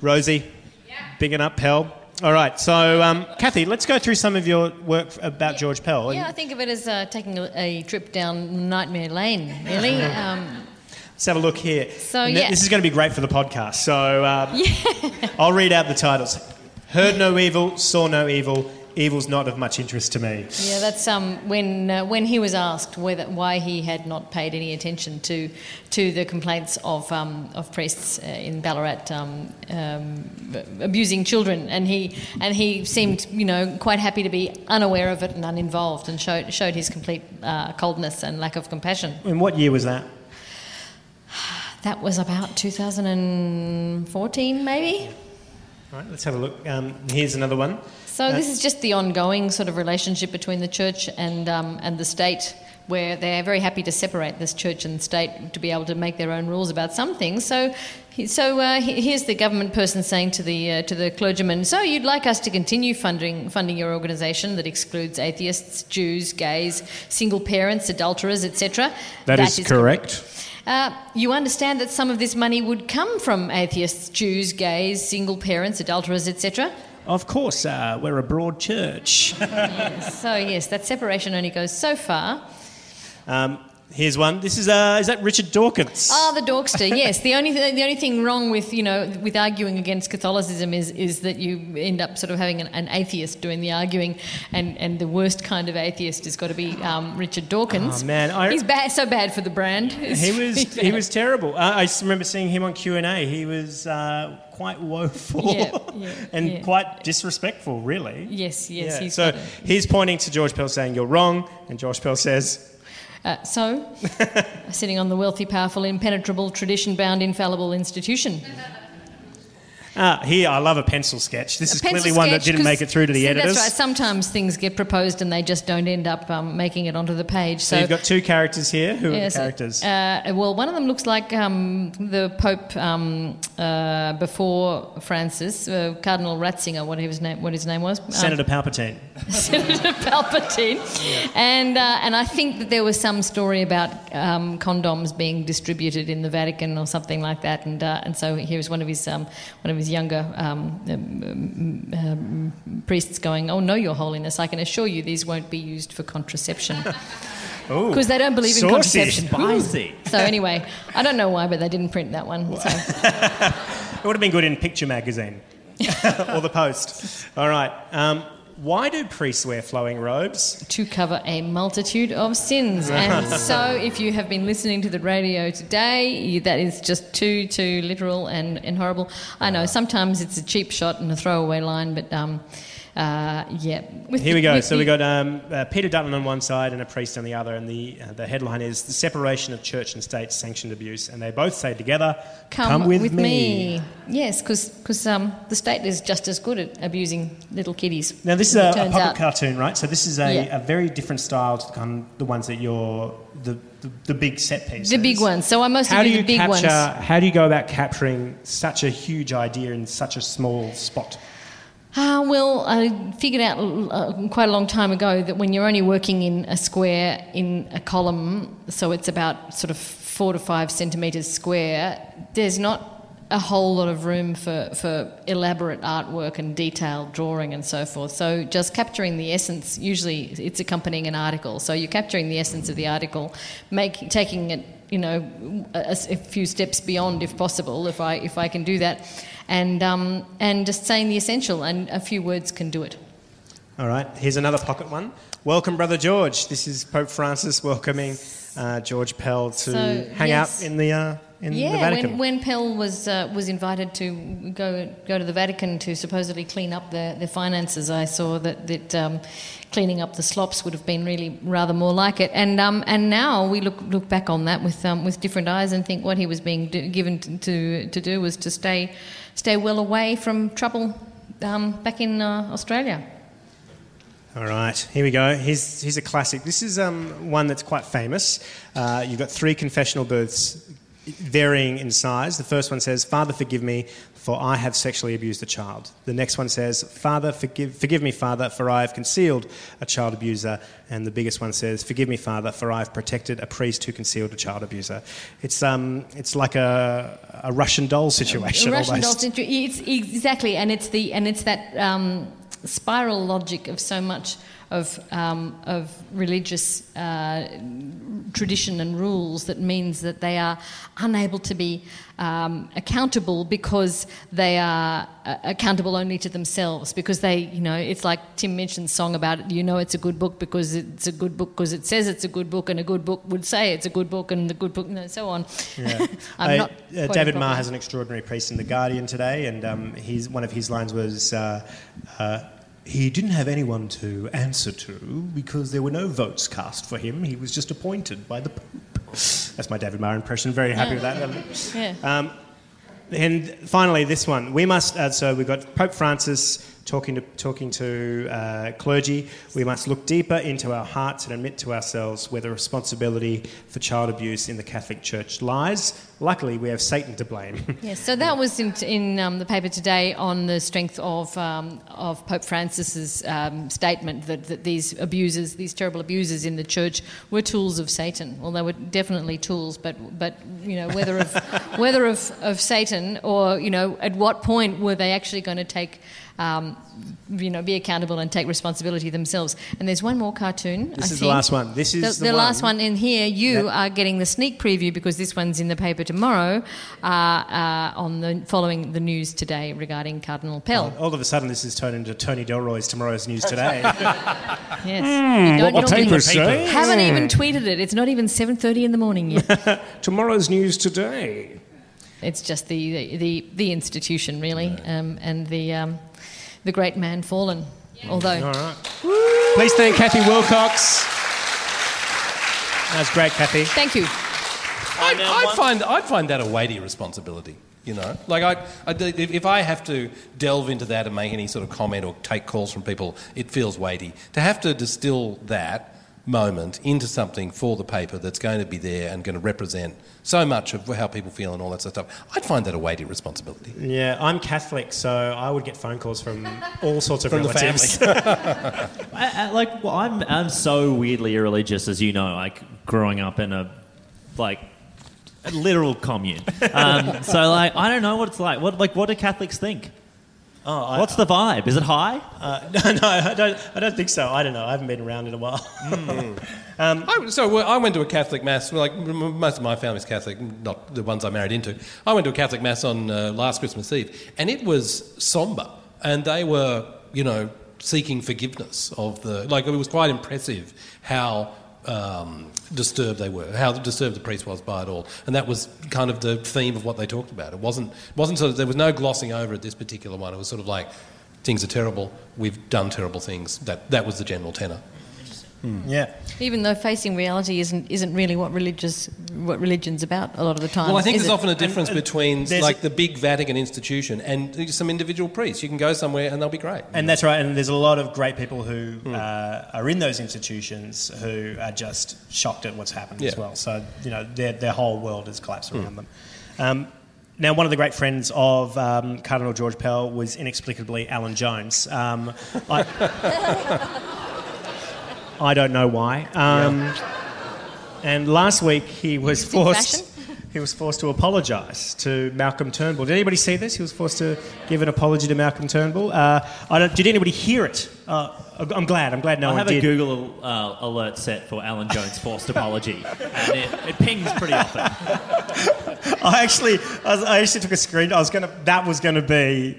Rosie, yeah. Bigging up Pell. All right, so Kathy, let's go through some of your work about George Pell. Yeah, I think of it as taking a trip down Nightmare Lane, really. Let's have a look here. So, yeah. This is going to be great for the podcast. So I'll read out the titles. Heard no evil, saw no evil, evil's not of much interest to me. Yeah, that's when he was asked why he had not paid any attention to the complaints of priests in Ballarat abusing children, and he seemed, you know, quite happy to be unaware of it and uninvolved, and showed his complete coldness and lack of compassion. And what year was that? That was about 2014, maybe. All right, let's have a look. Here's another one. So this is just the ongoing sort of relationship between the church and the state, where they're very happy to separate this church and state to be able to make their own rules about some things. So here's the government person saying to the clergyman, so you'd like us to continue funding your organisation that excludes atheists, Jews, gays, single parents, adulterers, etc. That is correct. You understand that some of this money would come from atheists, Jews, gays, single parents, adulterers, etc.? Of course, we're a broad church. Yes. So, yes, that separation only goes so far. Here's one. This is that Richard Dawkins? Ah, the Dawkster. Yes. The only thing wrong with, you know, with arguing against Catholicism is that you end up sort of having an atheist doing the arguing, and the worst kind of atheist has got to be Richard Dawkins. Oh man, he's bad. So bad for the brand. He was terrible. I just remember seeing him on Q&A. He was quite woeful and quite disrespectful, really. Yes. Yeah. He's so he's pointing to George Pell saying you're wrong, and George Pell says. So, sitting on the wealthy, powerful, impenetrable, tradition-bound, infallible institution. Here, I love a pencil sketch. This is clearly one that didn't make it through to the editors. That's right. Sometimes things get proposed and they just don't end up making it onto the page. So you've got two characters here. Who are the characters? Well, one of them looks like the Pope before Francis, Cardinal Ratzinger, what his name was. Senator Palpatine. Senator Palpatine. Yeah. And I think that there was some story about condoms being distributed in the Vatican or something like that. And so here's one of his younger priests going, "Oh no, Your Holiness, I can assure you these won't be used for contraception." Because they don't believe in contraception. Spicy. So anyway, I don't know why, but they didn't print that one. So. It would have been good in Picture Magazine or The Post. All right. Why do priests wear flowing robes? To cover a multitude of sins. And so if you have been listening to the radio today, that is just too literal and horrible. I know, sometimes it's a cheap shot and a throwaway line, but... yeah. Here we go. So we got Peter Dutton on one side and a priest on the other, and the headline is "The Separation of Church and State Sanctioned Abuse," and they both say together, "Come with me." Yes, because the state is just as good at abusing little kiddies. Now this is a puppet cartoon, right? So this is a very different style to the ones that you're the big set pieces. The big ones. So I mostly do the big ones. How do you go about capturing such a huge idea in such a small spot? Well, I figured out quite a long time ago that when you're only working in a square, in a column, so it's about sort of 4 to 5 centimetres square, there's not a whole lot of room for elaborate artwork and detailed drawing and so forth. So just capturing the essence, usually it's accompanying an article. So you're capturing the essence of the article, taking it, a few steps beyond if possible, if I can do that. And just saying the essential, and a few words can do it. All right, here's another pocket one. Welcome, Brother George. This is Pope Francis welcoming George Pell to hang out in the Vatican. When Pell was invited to go to the Vatican to supposedly clean up their finances, I saw that cleaning up the slops would have been really rather more like it. And now we look back on that with different eyes and think what he was being given to do was to stay well away from trouble back in Australia. All right, here we go. Here's a classic. This is one that's quite famous. You've got three confessional booths varying in size. The first one says, "Father, forgive me, for I have sexually abused a child." The next one says, "Father, forgive me, Father, for I have concealed a child abuser." And the biggest one says, "Forgive me, Father, for I have protected a priest who concealed a child abuser." It's like a Russian doll situation. It's exactly, and it's that spiral logic of so much of religious tradition and rules that means that they are unable to be accountable because they are accountable only to themselves, because they, it's like Tim Minchin's song about it, it's a good book because it's a good book because it says it's a good book, and a good book would say it's a good book, and the good book, and so on. Yeah. David Marr has an extraordinary piece in The Guardian today, and one of his lines was... he didn't have anyone to answer to because there were no votes cast for him. He was just appointed by the Pope. That's my David Marr impression. Very happy with that. Yeah. And finally, this one. We must... so we've got Pope Francis talking to clergy. "We must look deeper into our hearts and admit to ourselves where the responsibility for child abuse in the Catholic Church lies. Luckily, we have Satan to blame." Yes, so that was in the paper today on the strength of Pope Francis's statement that these abusers, these terrible abusers in the Church, were tools of Satan. Well, they were definitely tools, but whether of Satan or at what point were they actually going to take... be accountable and take responsibility themselves. And there's one more cartoon. This is the last one. This is the last one in here. You are getting the sneak preview because this one's in the paper tomorrow, following the news today regarding Cardinal Pell. All of a sudden, this has turned into Tony Delroy's Tomorrow's News Today. Yes. Haven't even tweeted it. It's not even 7:30 in the morning yet. Tomorrow's News Today. It's just the institution, really, the great man fallen. Yeah. Although, all right. Please thank Kathy Wilcox. That's great, Cathy. Thank you. I'd find that a weighty responsibility. You know, like if I have to delve into that and make any sort of comment or take calls from people, it feels weighty. To have to distill that moment into something for the paper that's going to be there and going to represent so much of how people feel and all that sort of stuff, I'd find that a weighty responsibility. Yeah, I'm Catholic, so I would get phone calls from all sorts of relatives. From the family. I'm so weirdly irreligious, as you know, like growing up in a literal commune. So I don't know what it's like. What do Catholics think? What's the vibe? Is it high? No, I don't think so. I don't know. I haven't been around in a while. I went to a Catholic mass. Like most of my family's Catholic, not the ones I married into. I went to a Catholic mass on last Christmas Eve, and it was sombre. And they were, you know, seeking forgiveness of it was quite impressive how disturbed they were, how disturbed the priest was by it all, and that was kind of the theme of what they talked about. It wasn't sort of, there was no glossing over at this particular one. It was sort of like, things are terrible, we've done terrible things. That was the general tenor. Mm. Yeah. Even though facing reality isn't really what religion's about a lot of the time. Well, I think there's often a difference between like the big Vatican institution and some individual priests. You can go somewhere and they'll be great. And that's right. And there's a lot of great people who are in those institutions who are just shocked at what's happened as well. So, you know, their whole world has collapsed around them. Now, one of the great friends of Cardinal George Pell was inexplicably Alan Jones. I don't know why. And last week he was forced to apologise to Malcolm Turnbull. Did anybody see this? He was forced to give an apology to Malcolm Turnbull. Did anybody hear it? I'm glad no one did. I have a Google alert set for Alan Jones' forced apology, and it pings pretty often. I actually took a screen. That was going to be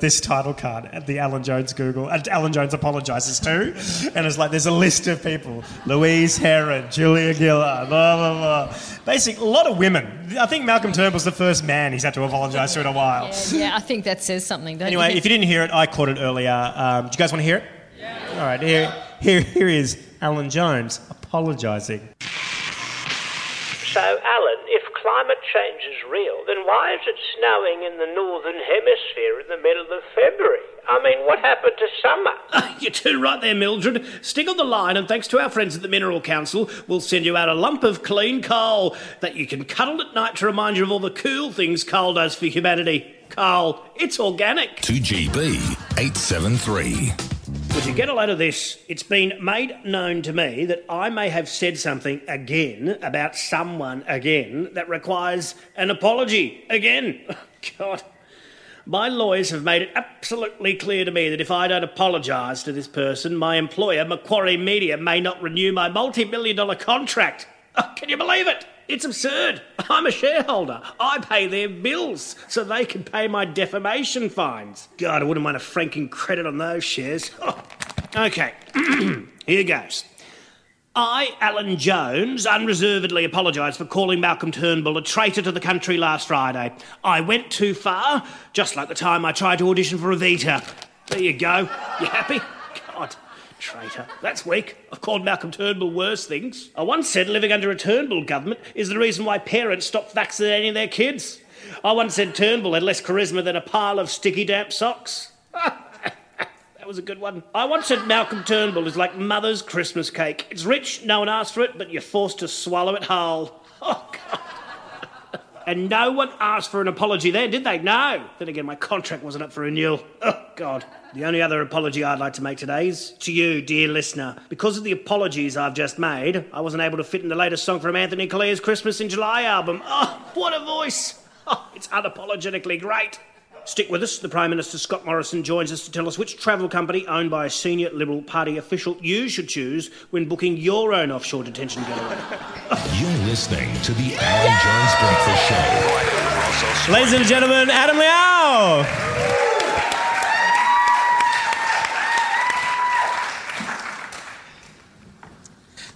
this title card at the Alan Jones Google. Alan Jones apologises too, and it's like there's a list of people: Louise Heron, Julia Gillard, blah blah blah. Basically, a lot of women. I think Malcolm Turnbull's the first man he's had to apologise to in a while. Yeah, I think that says something. Anyway, if you didn't hear it, I caught it earlier. Do you guys want to hear it? Yeah. All right, here is Alan Jones apologising. So, Alan, if climate change is real, then why is it snowing in the northern hemisphere in the middle of February? I mean, what happened to summer? You're too right there, Mildred. Stick on the line, and thanks to our friends at the Mineral Council, we'll send you out a lump of clean coal that you can cuddle at night to remind you of all the cool things coal does for humanity. Coal, it's organic. 2GB 873. Would you get a load of this? It's been made known to me that I may have said something again about someone again that requires an apology again. Oh, God. My lawyers have made it absolutely clear to me that if I don't apologise to this person, my employer, Macquarie Media, may not renew my multi-million-dollar contract. Oh, can you believe it? It's absurd. I'm a shareholder. I pay their bills so they can pay my defamation fines. God, I wouldn't mind a franking credit on those shares. Oh. Okay, here goes. I, Alan Jones, unreservedly apologise for calling Malcolm Turnbull a traitor to the country last Friday. I went too far, just like the time I tried to audition for Evita. There you go. You happy? God. Traitor. That's weak. I've called Malcolm Turnbull worse things. I once said living under a Turnbull government is the reason why parents stopped vaccinating their kids. I once said Turnbull had less charisma than a pile of sticky damp socks. That was a good one. I once said Malcolm Turnbull is like mother's Christmas cake. It's rich, no one asked for it, but you're forced to swallow it whole. Oh, God. And no one asked for an apology there, did they? No. Then again, my contract wasn't up for renewal. Oh, God. The only other apology I'd like to make today is to you, dear listener. Because of the apologies I've just made, I wasn't able to fit in the latest song from Anthony Calea's Christmas in July album. Oh, what a voice. Oh, it's unapologetically great. Stick with us. The Prime Minister, Scott Morrison, joins us to tell us which travel company owned by a senior Liberal Party official you should choose when booking your own offshore detention getaway. You're listening to the Alan Jones Breakfast Show. Ladies and gentlemen, Adam Liaw.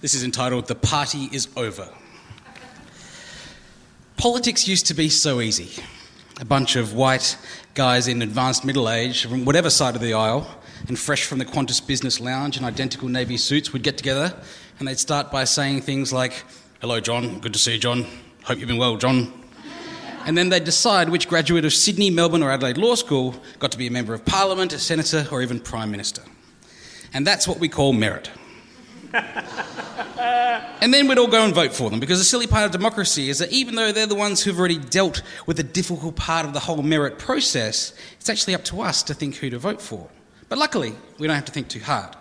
This is entitled The Party Is Over. Politics used to be so easy. A bunch of white guys in advanced middle age from whatever side of the aisle and fresh from the Qantas business lounge in identical navy suits would get together and they'd start by saying things like, "Hello, John. Good to see you, John. Hope you've been well, John." And then they'd decide which graduate of Sydney, Melbourne or Adelaide Law School got to be a Member of Parliament, a Senator or even Prime Minister. And that's what we call merit. And then we'd all go and vote for them, because the silly part of democracy is that even though they're the ones who've already dealt with the difficult part of the whole merit process, it's actually up to us to think who to vote for. But luckily, we don't have to think too hard,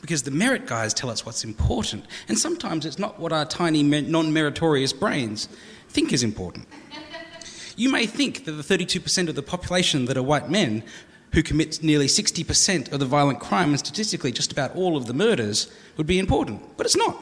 because the merit guys tell us what's important, and sometimes it's not what our tiny non-meritorious brains think is important. You may think that the 32% of the population that are white men, who commits nearly 60% of the violent crime and statistically just about all of the murders, would be important. But it's not.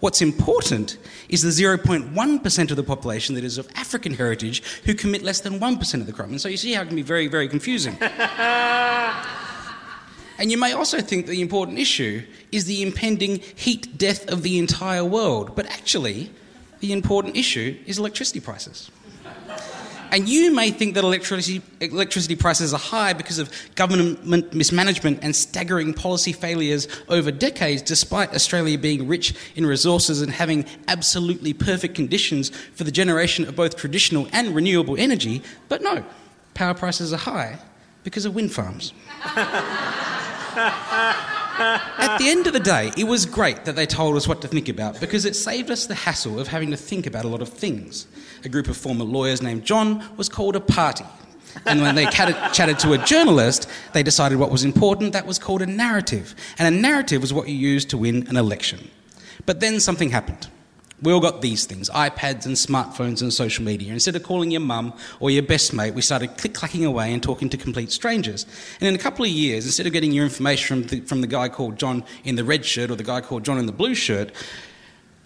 What's important is the 0.1% of the population that is of African heritage who commit less than 1% of the crime. And so you see how it can be very, very confusing. And you may also think that the important issue is the impending heat death of the entire world. But actually, the important issue is electricity prices. And you may think that electricity prices are high because of government mismanagement and staggering policy failures over decades, despite Australia being rich in resources and having absolutely perfect conditions for the generation of both traditional and renewable energy. But no, power prices are high because of wind farms. At the end of the day, it was great that they told us what to think about, because it saved us the hassle of having to think about a lot of things. A group of former lawyers named John was called a party. And when they chatted to a journalist, they decided what was important. That was called a narrative. And a narrative was what you used to win an election. But then something happened. We all got these things, iPads and smartphones and social media. Instead of calling your mum or your best mate, we started click-clacking away and talking to complete strangers. And in a couple of years, instead of getting your information from the guy called John in the red shirt or the guy called John in the blue shirt,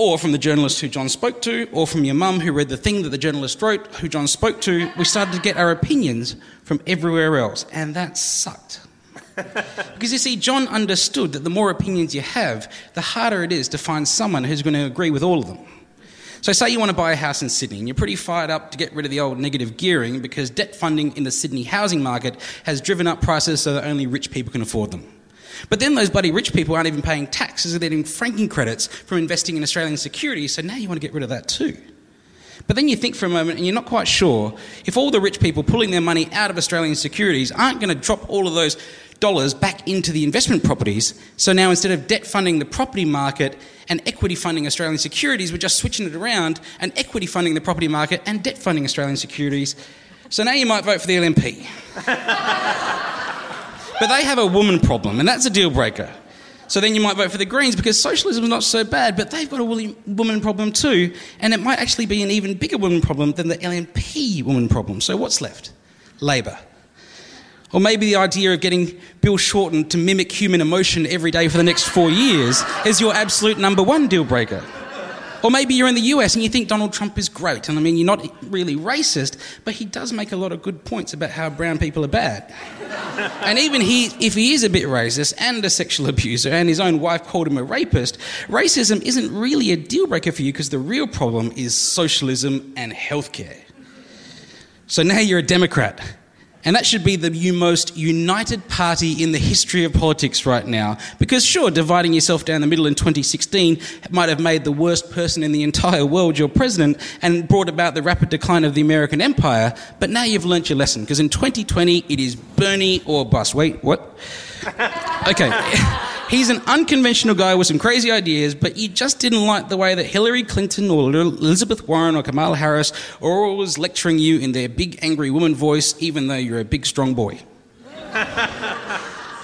or from the journalist who John spoke to, or from your mum who read the thing that the journalist wrote who John spoke to, we started to get our opinions from everywhere else. And that sucked. Because, you see, John understood that the more opinions you have, the harder it is to find someone who's going to agree with all of them. So say you want to buy a house in Sydney and you're pretty fired up to get rid of the old negative gearing, because debt funding in the Sydney housing market has driven up prices so that only rich people can afford them. But then those bloody rich people aren't even paying taxes or they're getting franking credits from investing in Australian securities, so now you want to get rid of that too. But then you think for a moment and you're not quite sure if all the rich people pulling their money out of Australian securities aren't going to drop all of those dollars back into the investment properties. So now instead of debt funding the property market and equity funding Australian securities, we're just switching it around and equity funding the property market and debt funding Australian securities. So now you might vote for the LNP. But they have a woman problem, and that's a deal breaker. So then you might vote for the Greens because socialism is not so bad, but they've got a woman problem too, and it might actually be an even bigger woman problem than the LNP woman problem. So what's left? Labour. Or maybe the idea of getting Bill Shorten to mimic human emotion every day for the next 4 years is your absolute number one deal breaker. Or maybe you're in the US and you think Donald Trump is great, and I mean, you're not really racist, but he does make a lot of good points about how brown people are bad. And even if he is a bit racist and a sexual abuser and his own wife called him a rapist, racism isn't really a deal breaker for you, because the real problem is socialism and healthcare. So now you're a Democrat. And that should be the most united party in the history of politics right now. Because sure, dividing yourself down the middle in 2016 might have made the worst person in the entire world your president and brought about the rapid decline of the American empire. But now you've learnt your lesson, because in 2020 it is Bernie or bust. Wait, what? Okay. He's an unconventional guy with some crazy ideas, but you just didn't like the way that Hillary Clinton or Elizabeth Warren or Kamala Harris are always lecturing you in their big angry woman voice, even though you're a big strong boy.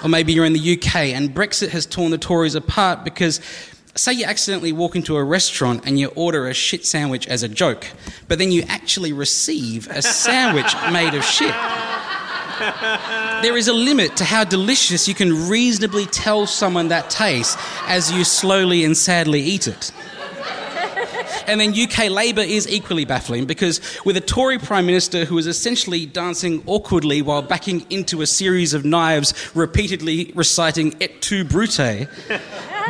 Or maybe you're in the UK and Brexit has torn the Tories apart because, say you accidentally walk into a restaurant and you order a shit sandwich as a joke, but then you actually receive a sandwich made of shit. There is a limit to how delicious you can reasonably tell someone that tastes as you slowly and sadly eat it. And then UK Labour is equally baffling, because with a Tory Prime Minister who is essentially dancing awkwardly while backing into a series of knives, repeatedly reciting Et tu Brute,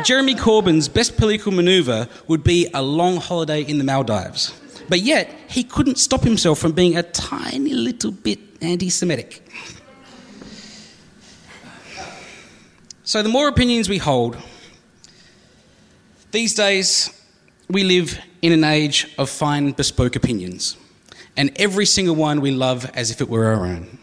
Jeremy Corbyn's best political manoeuvre would be a long holiday in the Maldives. But yet, he couldn't stop himself from being a tiny little bit anti-Semitic. So the more opinions we hold, These days, we live in an age of fine bespoke opinions, and every single one we love as if it were our own.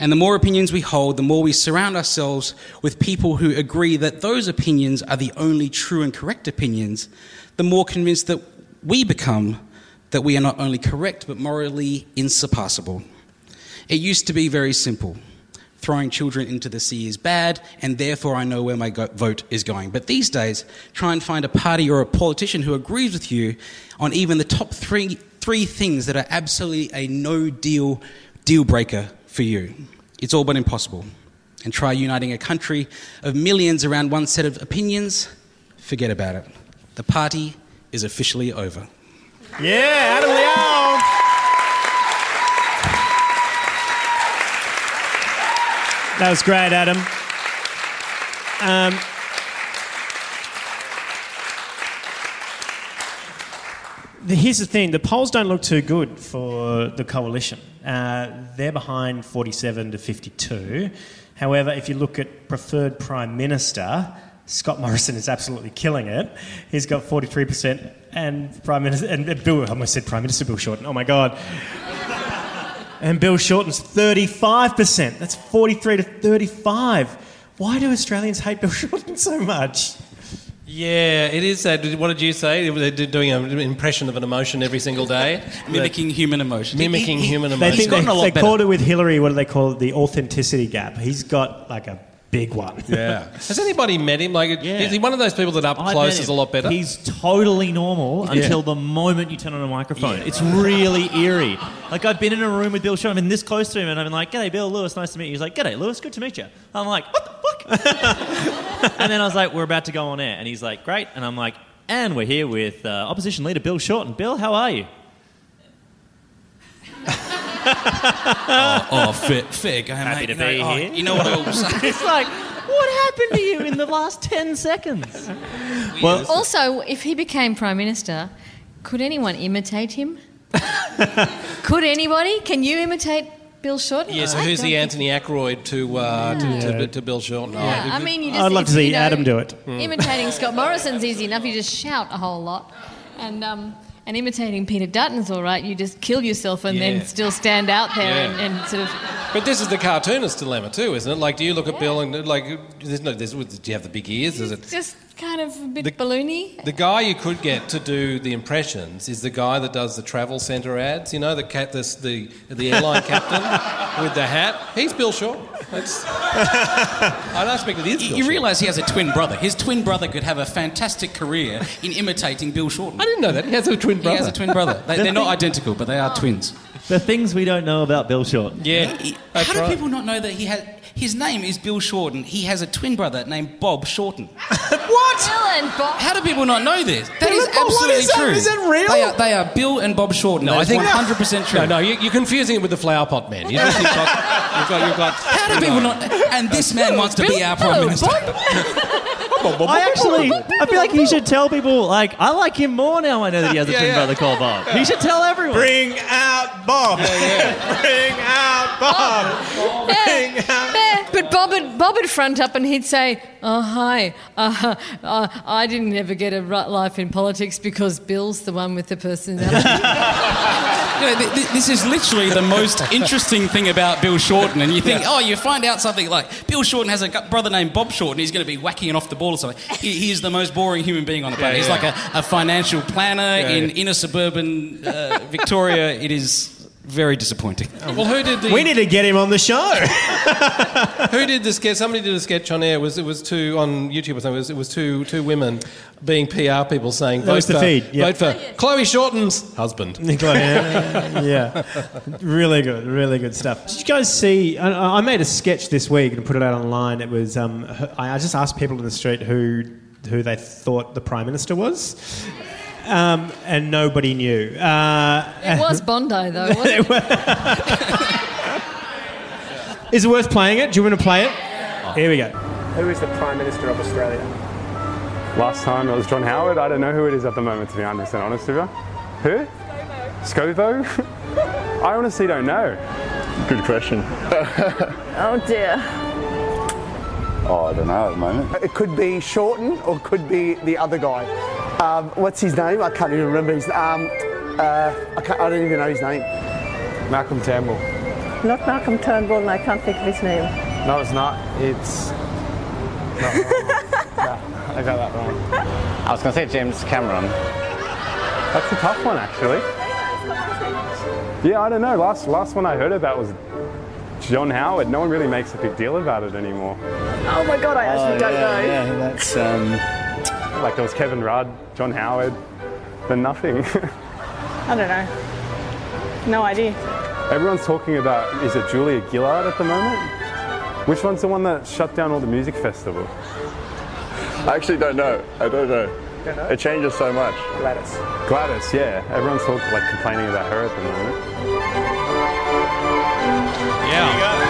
And the more opinions we hold, the more we surround ourselves with people who agree that those opinions are the only true and correct opinions, the more convinced that we become that we are not only correct but morally insurpassable. It used to be very simple. Throwing children into the sea is bad, and therefore I know where my vote is going. But these days, try and find a party or a politician who agrees with you on even the top three things that are absolutely a no-deal deal-breaker for you. It's all but impossible. And try uniting a country of millions around one set of opinions, forget about it. The party is officially over. Yeah, Adam Liaw! That was great, Adam. Here's the thing, the polls don't look too good for the coalition. They're behind 47 to 52. However, if you look at preferred Prime Minister, Scott Morrison is absolutely killing it. He's got 43% and Prime Minister... And Bill, I almost said Prime Minister Bill Shorten. Oh, my God. And Bill Shorten's 35%. That's 43 to 35. Why do Australians hate Bill Shorten so much? Yeah, it is. What did you say? They're doing an impression of an emotion every single day. Mimicking human emotion. Mimicking human emotion. They called it with Hillary, what do they call it? The authenticity gap. He's got like a big one. Yeah. Has anybody met him? Like, yeah. Is he one of those people that up close is a lot better? He's totally normal until the moment you turn on a microphone. Yeah, it's really eerie. Like, I've been in a room with Bill Shorten, I've been this close to him, and I've been like, "G'day, Bill, Lewis, nice to meet you." He's like, "G'day, Lewis, good to meet you." I'm like, "What the fuck?" And then I was like, "We're about to go on air," and he's like, "Great," and I'm like, "And we're here with opposition leader Bill Shorten. Bill, how are you?" Fair go, mate. Happy to be here. You know what I was saying? It's like, what happened to you in the last 10 seconds? Well, also, if he became Prime Minister, could anyone imitate him? Could anybody? Can you imitate Bill Shorten? Yeah, so who's the Anthony Ackroyd to Bill Shorten? Yeah. Oh, I mean, you just, I'd love to see Adam do it. Imitating Scott Morrison's easy enough. You just shout a whole lot. And imitating Peter Dutton's all right. You just kill yourself and then still stand out there and sort of... But this is the cartoonist dilemma too, isn't it? Like, do you look at Bill and, like, do you have the big ears? Is it just kind of a bit balloony? The guy you could get to do the impressions is the guy that does the travel centre ads. You know, the airline captain with the hat. He's Bill Shorten. I don't expect it is Bill. You realise he has a twin brother. His twin brother could have a fantastic career in imitating Bill Shorten. I didn't know that. He has a twin brother. They're not identical, but they are twins. The things we don't know about Bill Shorten. Yeah. How do people not know that he has... His name is Bill Shorten. He has a twin brother named Bob Shorten. What? Bill and Bob. How do people not know this? That is absolutely true. Is that real? They are Bill and Bob Shorten. No, I think 100% true. No, you're confusing it with the Flower Pot Man. You know, you've got. How do people not? And this man wants to be our Prime Minister. I feel like he should tell people, like, I like him more now I know that he has a twin brother called Bob. Yeah. He should tell everyone. Bring out Bob. Yeah. Bring out Bob. Bob. Bring out Bob. But Bob would front up and he'd say, "Oh, hi. I didn't ever get a right life in politics because Bill's the one with the personality." This is literally the most interesting thing about Bill Shorten. And you think, you find out something like Bill Shorten has a brother named Bob Shorten. He's going to be whacking it off the ball or something. He is the most boring human being on the planet. He's like a financial planner in inner suburban Victoria. It is... very disappointing. Well, we need to get him on the show. Who did the sketch? Somebody did a sketch on air. It was two on YouTube or something. It was two women being PR people saying vote for Chloe Shorten's husband. Really good stuff. Did you guys see? I made a sketch this week and put it out online. It was I just asked people in the street who they thought the Prime Minister was. And nobody knew. It was Bondi, though, wasn't it? Is it worth playing it? Do you want to play it? Here we go. Who is the Prime Minister of Australia? Last time it was John Howard. I don't know who it is at the moment, to be 100% honest with you. Who? Scovo. Scovo? I honestly don't know. Good question. Oh, dear. Oh, I don't know at the moment. It could be Shorten or could be the other guy. What's his name? I can't even remember his I don't even know his name. Malcolm Turnbull. Not Malcolm Turnbull, and I can't think of his name. No, it's not. It's... No, yeah, I got that wrong. I was going to say James Cameron. That's a tough one, actually. Yeah, I don't know. Last one I heard about was John Howard. No one really makes a big deal about it anymore. Oh, my God, I actually don't know. Yeah, that's... Like, there was Kevin Rudd, John Howard, then nothing. I don't know. No idea. Everyone's talking about, is it Julia Gillard at the moment? Which one's the one that shut down all the music festivals? I actually don't know. I don't know. It changes so much. Gladys. Gladys, yeah. Everyone's talking, like, complaining about her at the moment. Yeah.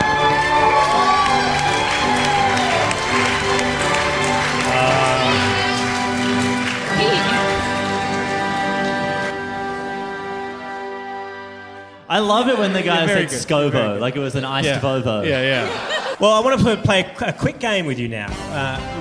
I love it when the guy said good. Scovo, like it was an iced Vovo. Yeah, yeah. Well, I want to play a quick game with you now.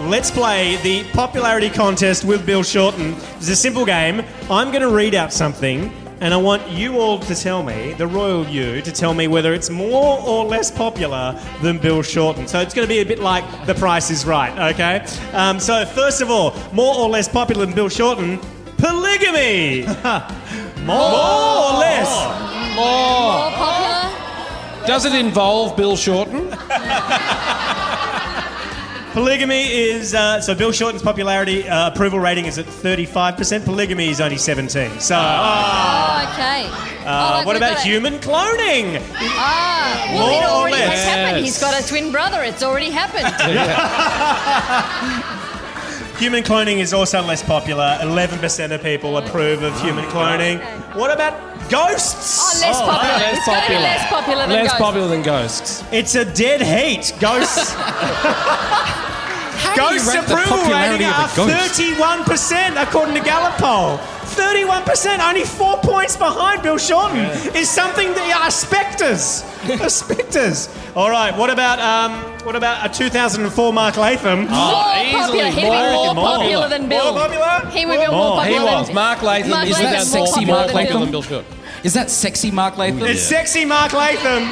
Let's play the popularity contest with Bill Shorten. It's a simple game. I'm going to read out something, and I want you all to tell me, the royal you, to tell me whether it's more or less popular than Bill Shorten. So it's going to be a bit like The Price is Right, okay? So first of all, more or less popular than Bill Shorten, polygamy. More or less. More popular. Does it involve Bill Shorten? Polygamy is... so Bill Shorten's popularity approval rating is at 35%. Polygamy is only 17. So... Oh, okay. What about human cloning? Well, more or less. Has happened. He's got a twin brother. It's already happened. Human cloning is also less popular. 11% of people approve of human cloning. Okay. What about ghosts? Less popular than ghosts. It's a dead heat. Ghosts. Ghosts approval rating are 31% according to Gallup poll. 31%, only 4 points behind Bill Shorten, is something that are spectres. All right, what about a 2004 Mark Latham? More popular than Bill. More popular? He would be more popular than Bill. Mark Latham, isn't that sexy Mark Latham than Bill Shorten? Is that sexy Mark Latham? It's sexy Mark Latham.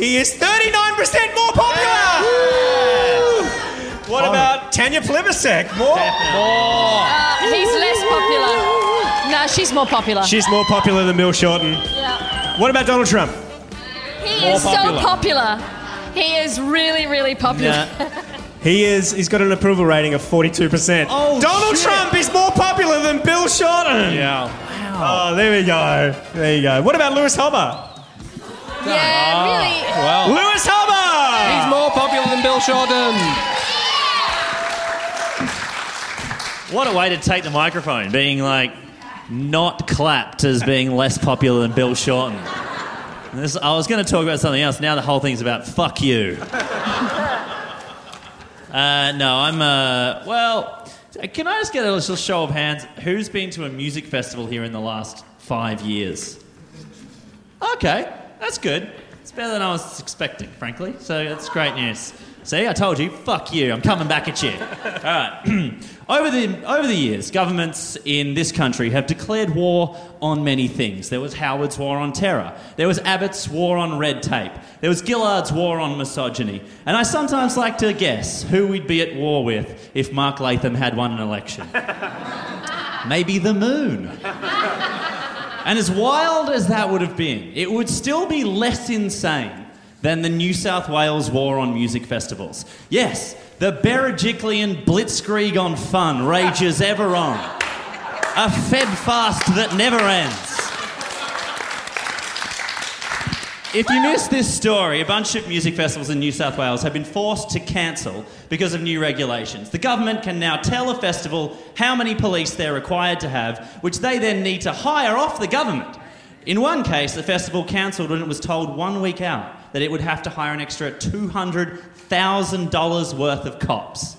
He is 39% more popular. What about Tanya Plibersek? More. He's less popular. No, she's more popular. She's more popular than Bill Shorten. Yeah. What about Donald Trump? He is so popular. He is really, really popular. Nah. He is. He's got an approval rating of 42%. Oh, Donald Trump is more popular than Bill Shorten. Yeah. Wow. Oh, there we go. What about Lewis Hobba? Yeah, really. Well. Lewis Hobba. He's more popular than Bill Shorten. What a way to take the microphone, being like, not clapped as being less popular than Bill Shorten. I was going to talk about something else, now the whole thing's about fuck you. Well, can I just get a little show of hands? Who's been to a music festival here in the last 5 years? Okay, that's good. It's better than I was expecting, frankly, so that's great news. See, I told you, fuck you, I'm coming back at you. All right. Over the years, governments in this country have declared war on many things. There was Howard's war on terror. There was Abbott's war on red tape. There was Gillard's war on misogyny. And I sometimes like to guess who we'd be at war with if Mark Latham had won an election. Maybe the moon. And as wild as that would have been, it would still be less insane than the New South Wales war on music festivals. Yes, the Berejiklian blitzkrieg on fun rages ever on. A fedfast that never ends. If you missed this story, a bunch of music festivals in New South Wales have been forced to cancel because of new regulations. The government can now tell a festival how many police they're required to have, which they then need to hire off the government. In one case, the festival cancelled when it was told 1 week out that it would have to hire an extra $200,000 worth of cops.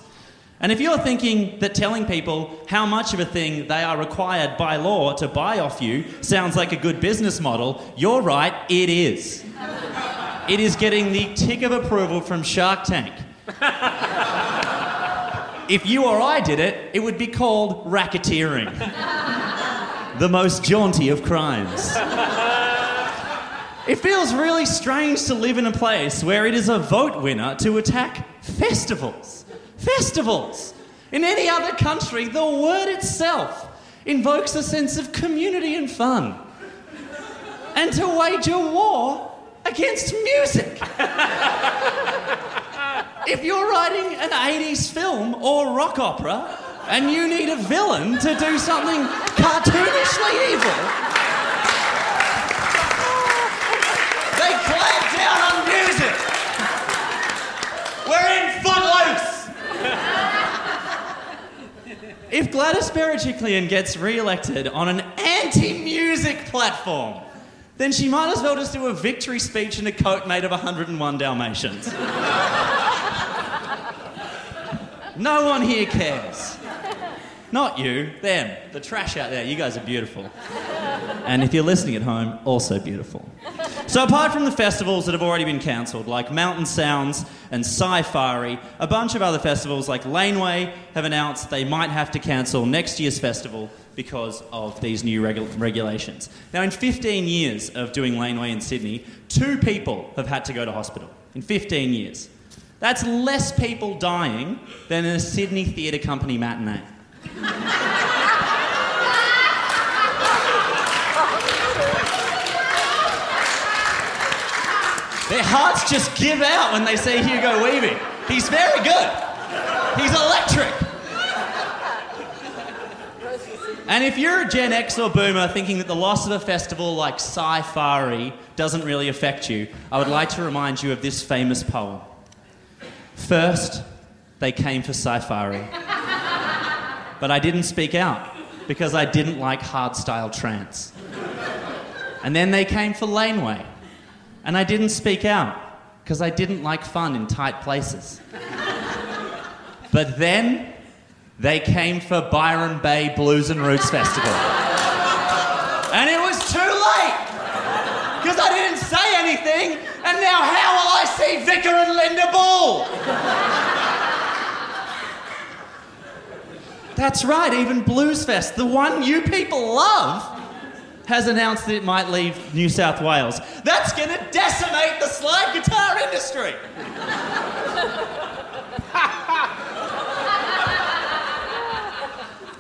And if you're thinking that telling people how much of a thing they are required by law to buy off you sounds like a good business model, you're right, it is. It is getting the tick of approval from Shark Tank. If you or I did it, it would be called racketeering. The most jaunty of crimes. It feels really strange to live in a place where it is a vote winner to attack festivals. Festivals! In any other country, the word itself invokes a sense of community and fun. And to wage a war against music. If you're writing an 80s film or rock opera and you need a villain to do something cartoonishly evil, they clamp down on music. We're in Footloose. If Gladys Berejiklian gets re-elected on an anti-music platform, then she might as well just do a victory speech in a coat made of 101 Dalmatians. No one here cares. Not you, them, the trash out there. You guys are beautiful. And if you're listening at home, also beautiful. So apart from the festivals that have already been cancelled, like Mountain Sounds and Sci-Fari, a bunch of other festivals like Laneway have announced they might have to cancel next year's festival because of these new regulations. Now, in 15 years of doing Laneway in Sydney, 2 people have had to go to hospital. In 15 years. That's less people dying than in a Sydney theatre company matinee. Their hearts just give out when they see Hugo Weaving. He's very good. He's electric. And if you're a Gen X or Boomer thinking that the loss of a festival like Sci-Fari doesn't really affect you, I would like to remind you of this famous poem. First, they came for Sci-Fari. But I didn't speak out because I didn't like hardstyle trance. And then they came for Laneway. And I didn't speak out because I didn't like fun in tight places. But then they came for Byron Bay Blues and Roots Festival. And it was too late, because I didn't say anything, and now how will I see Vicar and Linda Ball? That's right, even Bluesfest, the one you people love, has announced that it might leave New South Wales. That's going to decimate the slide guitar industry.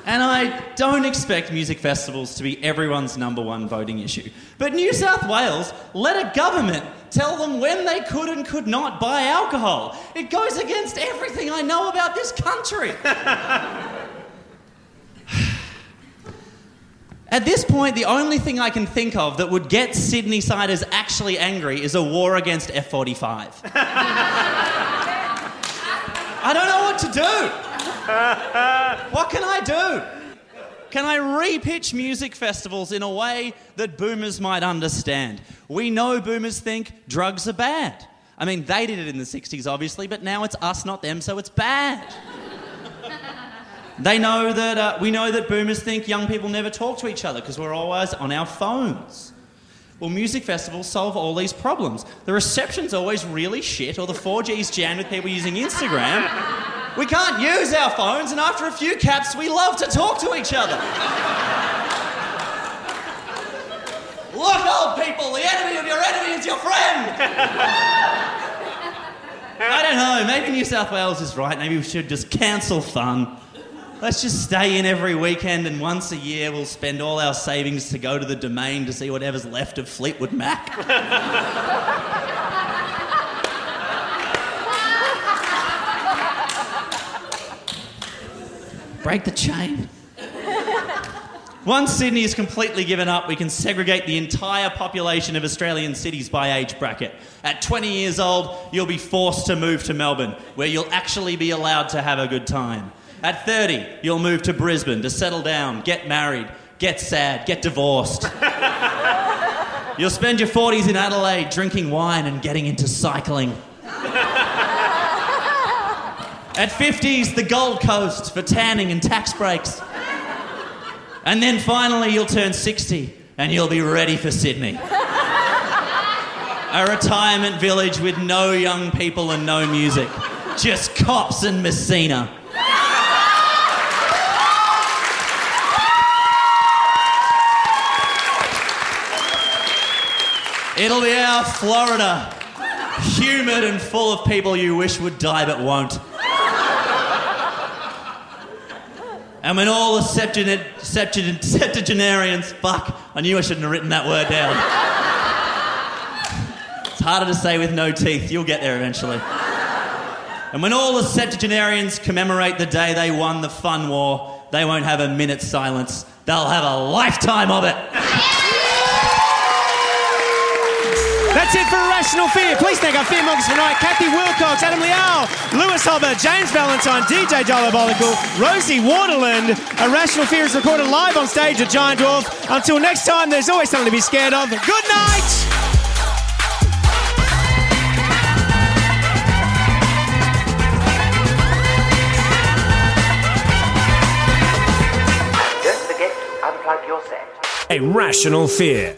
And I don't expect music festivals to be everyone's number one voting issue. But New South Wales let a government tell them when they could and could not buy alcohol. It goes against everything I know about this country. At this point, the only thing I can think of that would get Sydney-siders actually angry is a war against F-45. I don't know what to do. What can I do? Can I repitch music festivals in a way that boomers might understand? We know boomers think drugs are bad. I mean, they did it in the 60s, obviously, but now it's us, not them, so it's bad. They know that we know that boomers think young people never talk to each other because we're always on our phones. Well, music festivals solve all these problems. The reception's always really shit, or the 4G's jammed with people using Instagram. We can't use our phones, and after a few caps, we love to talk to each other. Look, old people, the enemy of your enemy is your friend. I don't know, maybe New South Wales is right. Maybe we should just cancel fun. Let's just stay in every weekend, and once a year we'll spend all our savings to go to the Domain to see whatever's left of Fleetwood Mac. Break the chain. Once Sydney is completely given up, we can segregate the entire population of Australian cities by age bracket. At 20 years old, you'll be forced to move to Melbourne, where you'll actually be allowed to have a good time. At 30, you'll move to Brisbane to settle down, get married, get sad, get divorced. You'll spend your 40s in Adelaide drinking wine and getting into cycling. At 50s, the Gold Coast for tanning and tax breaks. And then finally, you'll turn 60 and you'll be ready for Sydney. A retirement village with no young people and no music. Just cops and Messina. It'll be our Florida. Humid and full of people you wish would die but won't. And when all the septuagenarians... Fuck, I knew I shouldn't have written that word down. It's harder to say with no teeth. You'll get there eventually. And when all the septuagenarians commemorate the day they won the fun war, they won't have a minute's silence. They'll have a lifetime of it. That's it for A Rational Fear. Please thank our fearmongers tonight: Kathy Wilcox, Adam Liaw, Lewis Hobba, James Valentine, DJ Diabolical, Rosie Waterland. A Rational Fear is recorded live on stage at Giant Dwarf. Until next time, there's always something to be scared of. Good night! A Rational Fear.